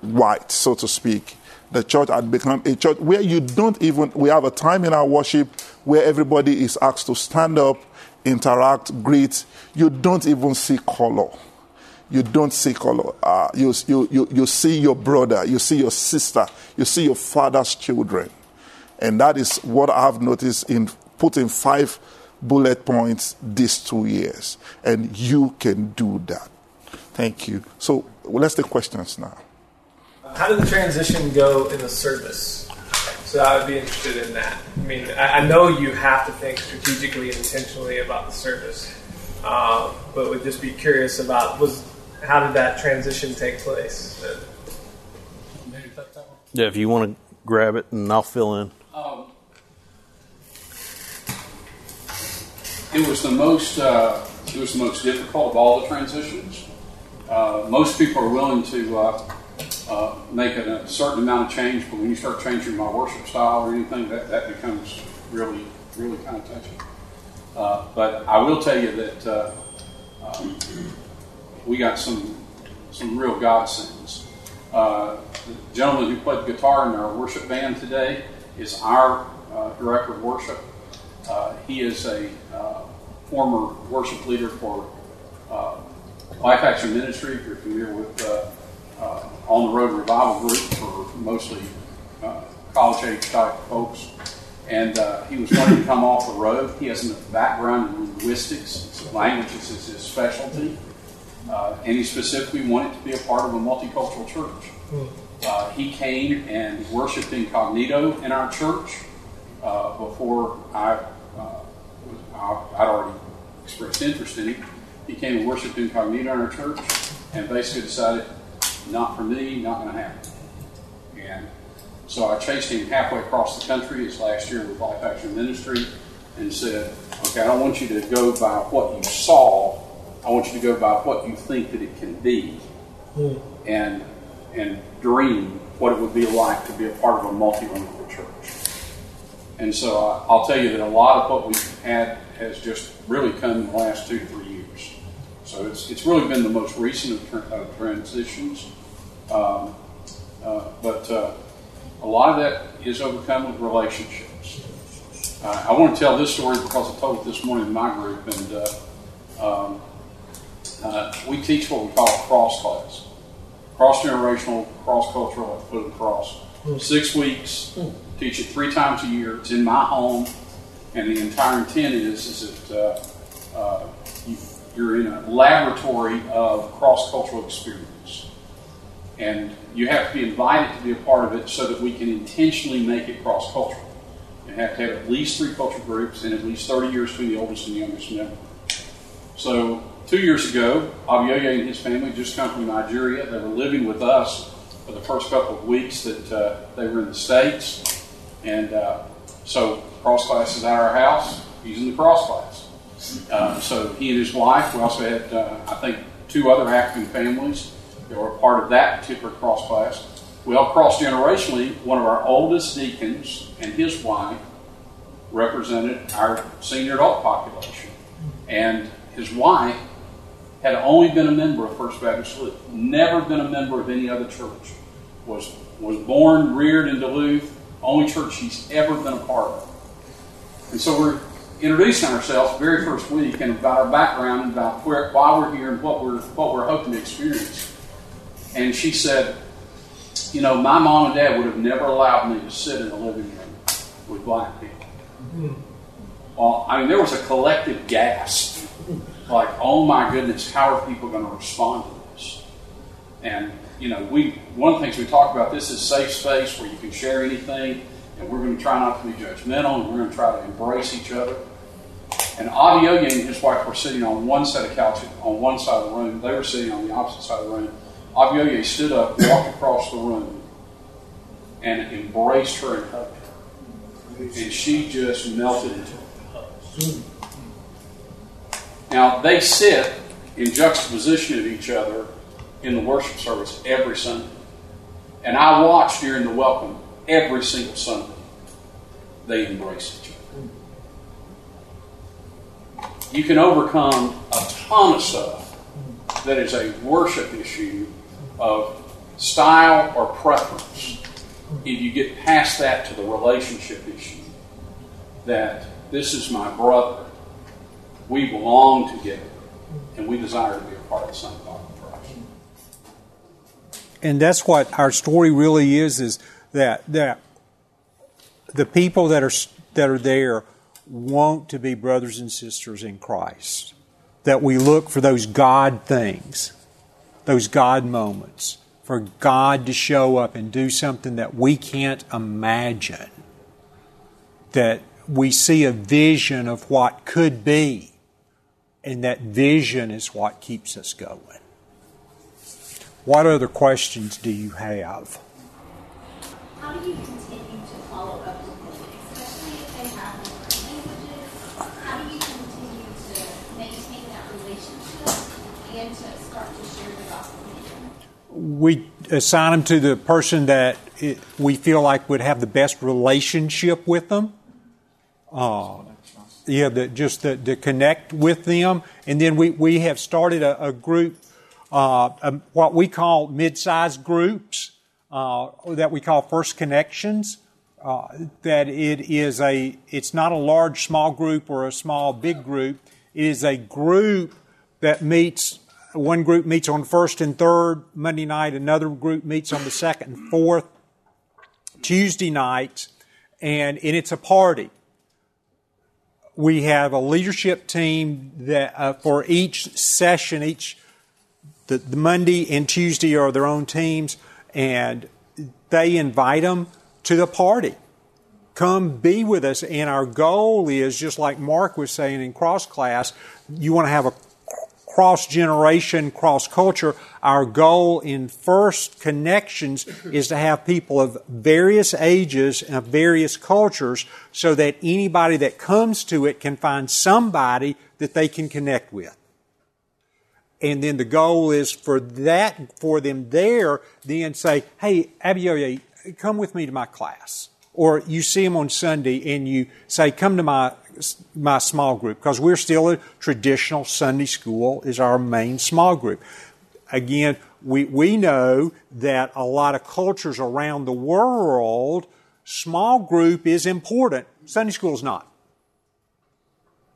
white, so to speak. The church had become a church where you don't even, we have a time in our worship where everybody is asked to stand up, interact, greet. You don't even see color. You don't see color. Uh, you, you, you, you see your brother, you see your sister, you see your father's children. And that is what I've noticed in putting five bullet points these two years. And you can do that. Thank you. So well, let's take questions now. How did the transition go in the service? So I would be interested in that. I mean, I, I know you have to think strategically and intentionally about the service, uh, but would just be curious about was how did that transition take place? Yeah, if you want to grab it, and I'll fill in. Um, it was the most. Uh, it was the most difficult of all the transitions. Uh, most people are willing to uh, uh, make a, a certain amount of change, but when you start changing my worship style or anything, that, that becomes really, really kind of touchy. Uh, but I will tell you that uh, um, we got some some real godsends. Uh, the gentleman who played guitar in our worship band today is our uh, director of worship. Uh, he is a uh, former worship leader for uh, Life Action Ministry. If you're familiar with uh, uh, On the Road Revival Group for mostly uh, college-age type folks. And uh, he was wanting to come off the road. He has a background in linguistics, so languages is his specialty. Uh, and he specifically wanted to be a part of a multicultural church. Uh, he came and worshiped incognito in our church uh, before I, uh, I, I'd already expressed interest in him. He came and worshiped incognito in our church and basically decided, not for me, not going to happen. And so I chased him halfway across the country his last year with Life Action Ministry and said, okay, I don't want you to go by what you saw. I want you to go by what you think that it can be mm. and and dream what it would be like to be a part of a multilingual church. And so I, I'll tell you that a lot of what we've had has just really come in the last two, three years. So it's it's really been the most recent of, of transitions. Um, uh, but... Uh, A lot of that is overcome with relationships. Uh, I want to tell this story because I told it this morning in my group, and uh, um, uh, we teach what we call a cross class, cross-generational, cross-cultural, at Foot of the Cross. Six weeks, teach it three times a year. It's in my home, and the entire intent is, is that uh, uh, you, you're in a laboratory of cross-cultural experience. And you have to be invited to be a part of it so that we can intentionally make it cross-cultural. You have to have at least three culture groups and at least thirty years between the oldest and youngest member. So two years ago, Abioye and his family just come from Nigeria. They were living with us for the first couple of weeks that uh, they were in the States. And uh, so cross-class is at our house using the cross-class. Uh, so he and his wife, we also had, uh, I think, two other African families that were part of that particular cross class. Well, cross-generationally, one of our oldest deacons and his wife represented our senior adult population. And his wife had only been a member of First Baptist Duluth, never been a member of any other church, was, was born, reared in Duluth, only church she's ever been a part of. And so we're introducing ourselves the very first week and about our background and about where, why we're here and what we're, what we're hoping to experience. And she said, you know, my mom and dad would have never allowed me to sit in a living room with black people. Mm-hmm. Well, I mean, there was a collective gasp. Like, oh my goodness, how are people going to respond to this? And, you know, we one of the things we talk about, this is safe space where you can share anything, and we're going to try not to be judgmental, and we're going to try to embrace each other. And Abioye and his wife were sitting on one set of couches, on one side of the room. They were sitting on the opposite side of the room. Abioye stood up, walked across the room, and embraced her and hugged her. And she just melted into hugs. Now, they sit in juxtaposition of each other in the worship service every Sunday. And I watched during the welcome every single Sunday. They embrace each other. You can overcome a ton of stuff that is a worship issue of style or preference if you get past that to the relationship issue that this is my brother, we belong together, and we desire to be a part of the same body of Christ. And that's what our story really is, is that that the people that are that are there want to be brothers and sisters in Christ, that we look for those God things, those God moments, for God to show up and do something that we can't imagine, that we see a vision of what could be, and that vision is what keeps us going. What other questions do you have? How do you continue to follow up with them, especially if they have languages? How do you continue to maintain that relationship and to start to share the gospel? We assign them to the person that it, we feel like would have the best relationship with them. Uh, yeah, the, just the, to connect with them. And then we, we have started a, a group, uh, um, what we call mid-sized groups, uh, that we call First Connections. Uh, that it is a, it's not a large small group or a small big group. It is a group that meets. One group meets on first and third Monday night. Another group meets on the second and fourth Tuesday nights, and and it's a party. We have a leadership team that uh, for each session, each the, the Monday and Tuesday are their own teams, and they invite them to the party. Come be with us. And our goal is, just like Mark was saying in cross class, you want to have a cross-generation, cross-culture. Our goal in First Connections is to have people of various ages and of various cultures so that anybody that comes to it can find somebody that they can connect with. And then the goal is for that, for them there, then say, hey, Abioye, come with me to my class. Or you see them on Sunday and you say, come to my my small group, because we're still a traditional Sunday school is our main small group. Again, we, we know that a lot of cultures around the world, small group is important. Sunday school is not.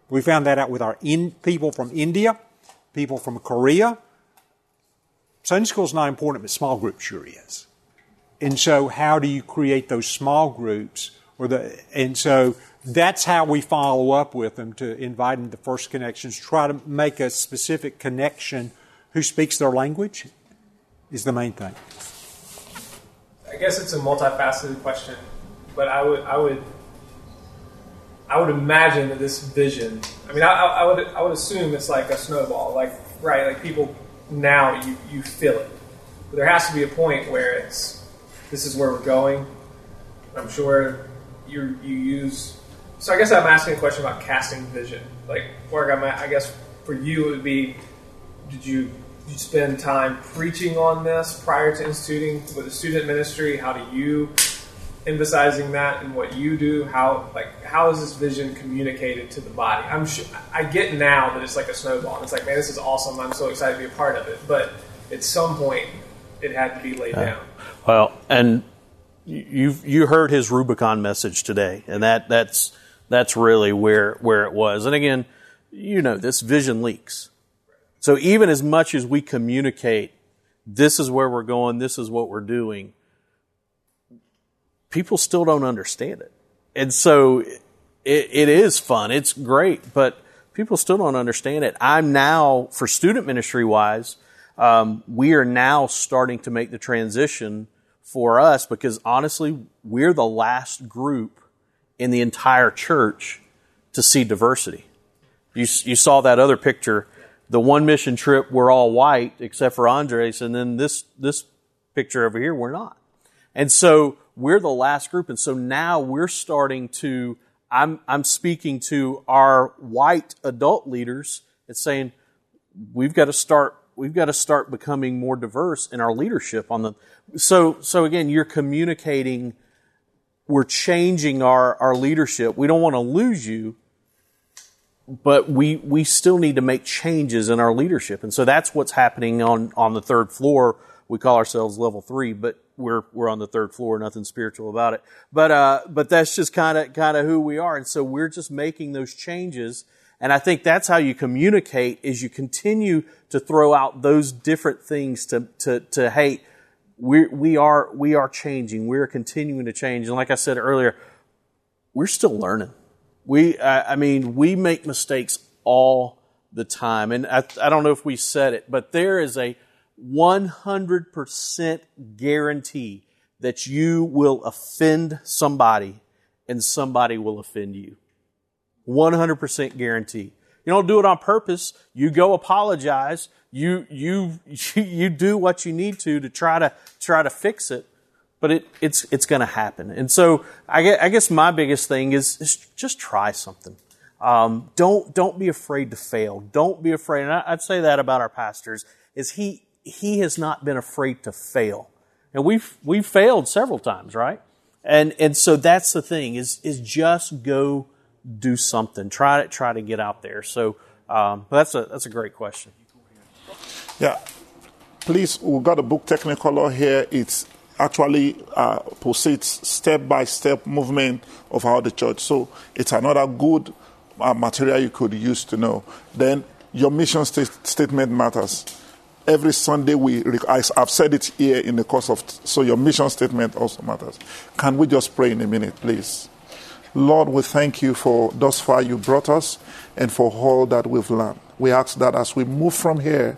We found that out with our in, people from India, people from Korea. Sunday school is not important, but small group sure is. And so how do you create those small groups? Or the And so that's how we follow up with them, to invite them to First Connections, try to make a specific connection. Who speaks their language is the main thing. I guess it's a multifaceted question, but I would I would, I would imagine that this vision, I mean, I, I, would, I would assume it's like a snowball, like, right, like people now, you, you feel it. But there has to be a point where it's, this is where we're going. I'm sure you you use... So I guess I'm asking a question about casting vision. Like, Mark, I'm, I guess for you it would be, did you, did you spend time preaching on this prior to instituting with the student ministry? How do you, emphasizing that and what you do, how like how is this vision communicated to the body? I'm sure, I get now that it's like a snowball. It's like, man, this is awesome. I'm so excited to be a part of it. But at some point, it had to be laid yeah. down. Well, and you you heard his Rubicon message today, and that, that's that's really where where it was. And again, you know, this vision leaks. So even as much as we communicate, this is where we're going, this is what we're doing, people still don't understand it. And so it, it is fun, it's great, but people still don't understand it. I'm now, for student ministry-wise, um, we are now starting to make the transition for us, because honestly, we're the last group in the entire church to see diversity. You, you saw that other picture, the one mission trip, we're all white except for Andres, and then this this picture over here, we're not. And so we're the last group, and so now we're starting to, I'm I'm speaking to our white adult leaders and saying, we've got to start We've got to start becoming more diverse in our leadership on the, so, so again, you're communicating, we're changing our, our leadership. We don't want to lose you, but we, we still need to make changes in our leadership. And so that's what's happening on, on the third floor. We call ourselves level three, but we're, we're on the third floor, nothing spiritual about it. But, uh, but that's just kind of, kind of who we are. And so we're just making those changes. And I think that's how you communicate, is you continue to throw out those different things to, to, to hey, we're, we are, we are changing. We're continuing to change. And like I said earlier, we're still learning. We, I, I mean, we make mistakes all the time. And I, I don't know if we said it, but there is a one hundred percent guarantee that you will offend somebody and somebody will offend you. one hundred percent guarantee. You don't do it on purpose. You go apologize. You you you do what you need to to try to try to fix it, but it it's it's going to happen. And so I guess, I guess my biggest thing is, is just try something. Um, don't don't be afraid to fail. Don't be afraid. And I, I'd say that about our pastors, is he he has not been afraid to fail, and we've we've failed several times, right? And and so that's the thing, is is just go do something. Try to try to get out there. So um, that's a that's a great question. Yeah, please. We've got a book, Technicolor, here. It's actually uh, proceeds step-by-step movement of how the church. So it's another good uh, material you could use to know. Then your mission st- statement matters. Every Sunday, we I've said it here in the course of, so your mission statement also matters. Can we just pray in a minute, please? Lord, we thank you for thus far you brought us and for all that we've learned. We ask that as we move from here,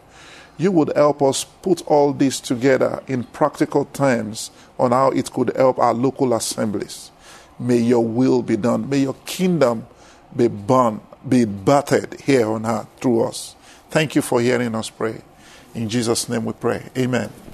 you would help us put all this together in practical terms on how it could help our local assemblies. May your will be done. May your kingdom be born, be birthed here on earth through us. Thank you for hearing us pray. In Jesus' name we pray. Amen.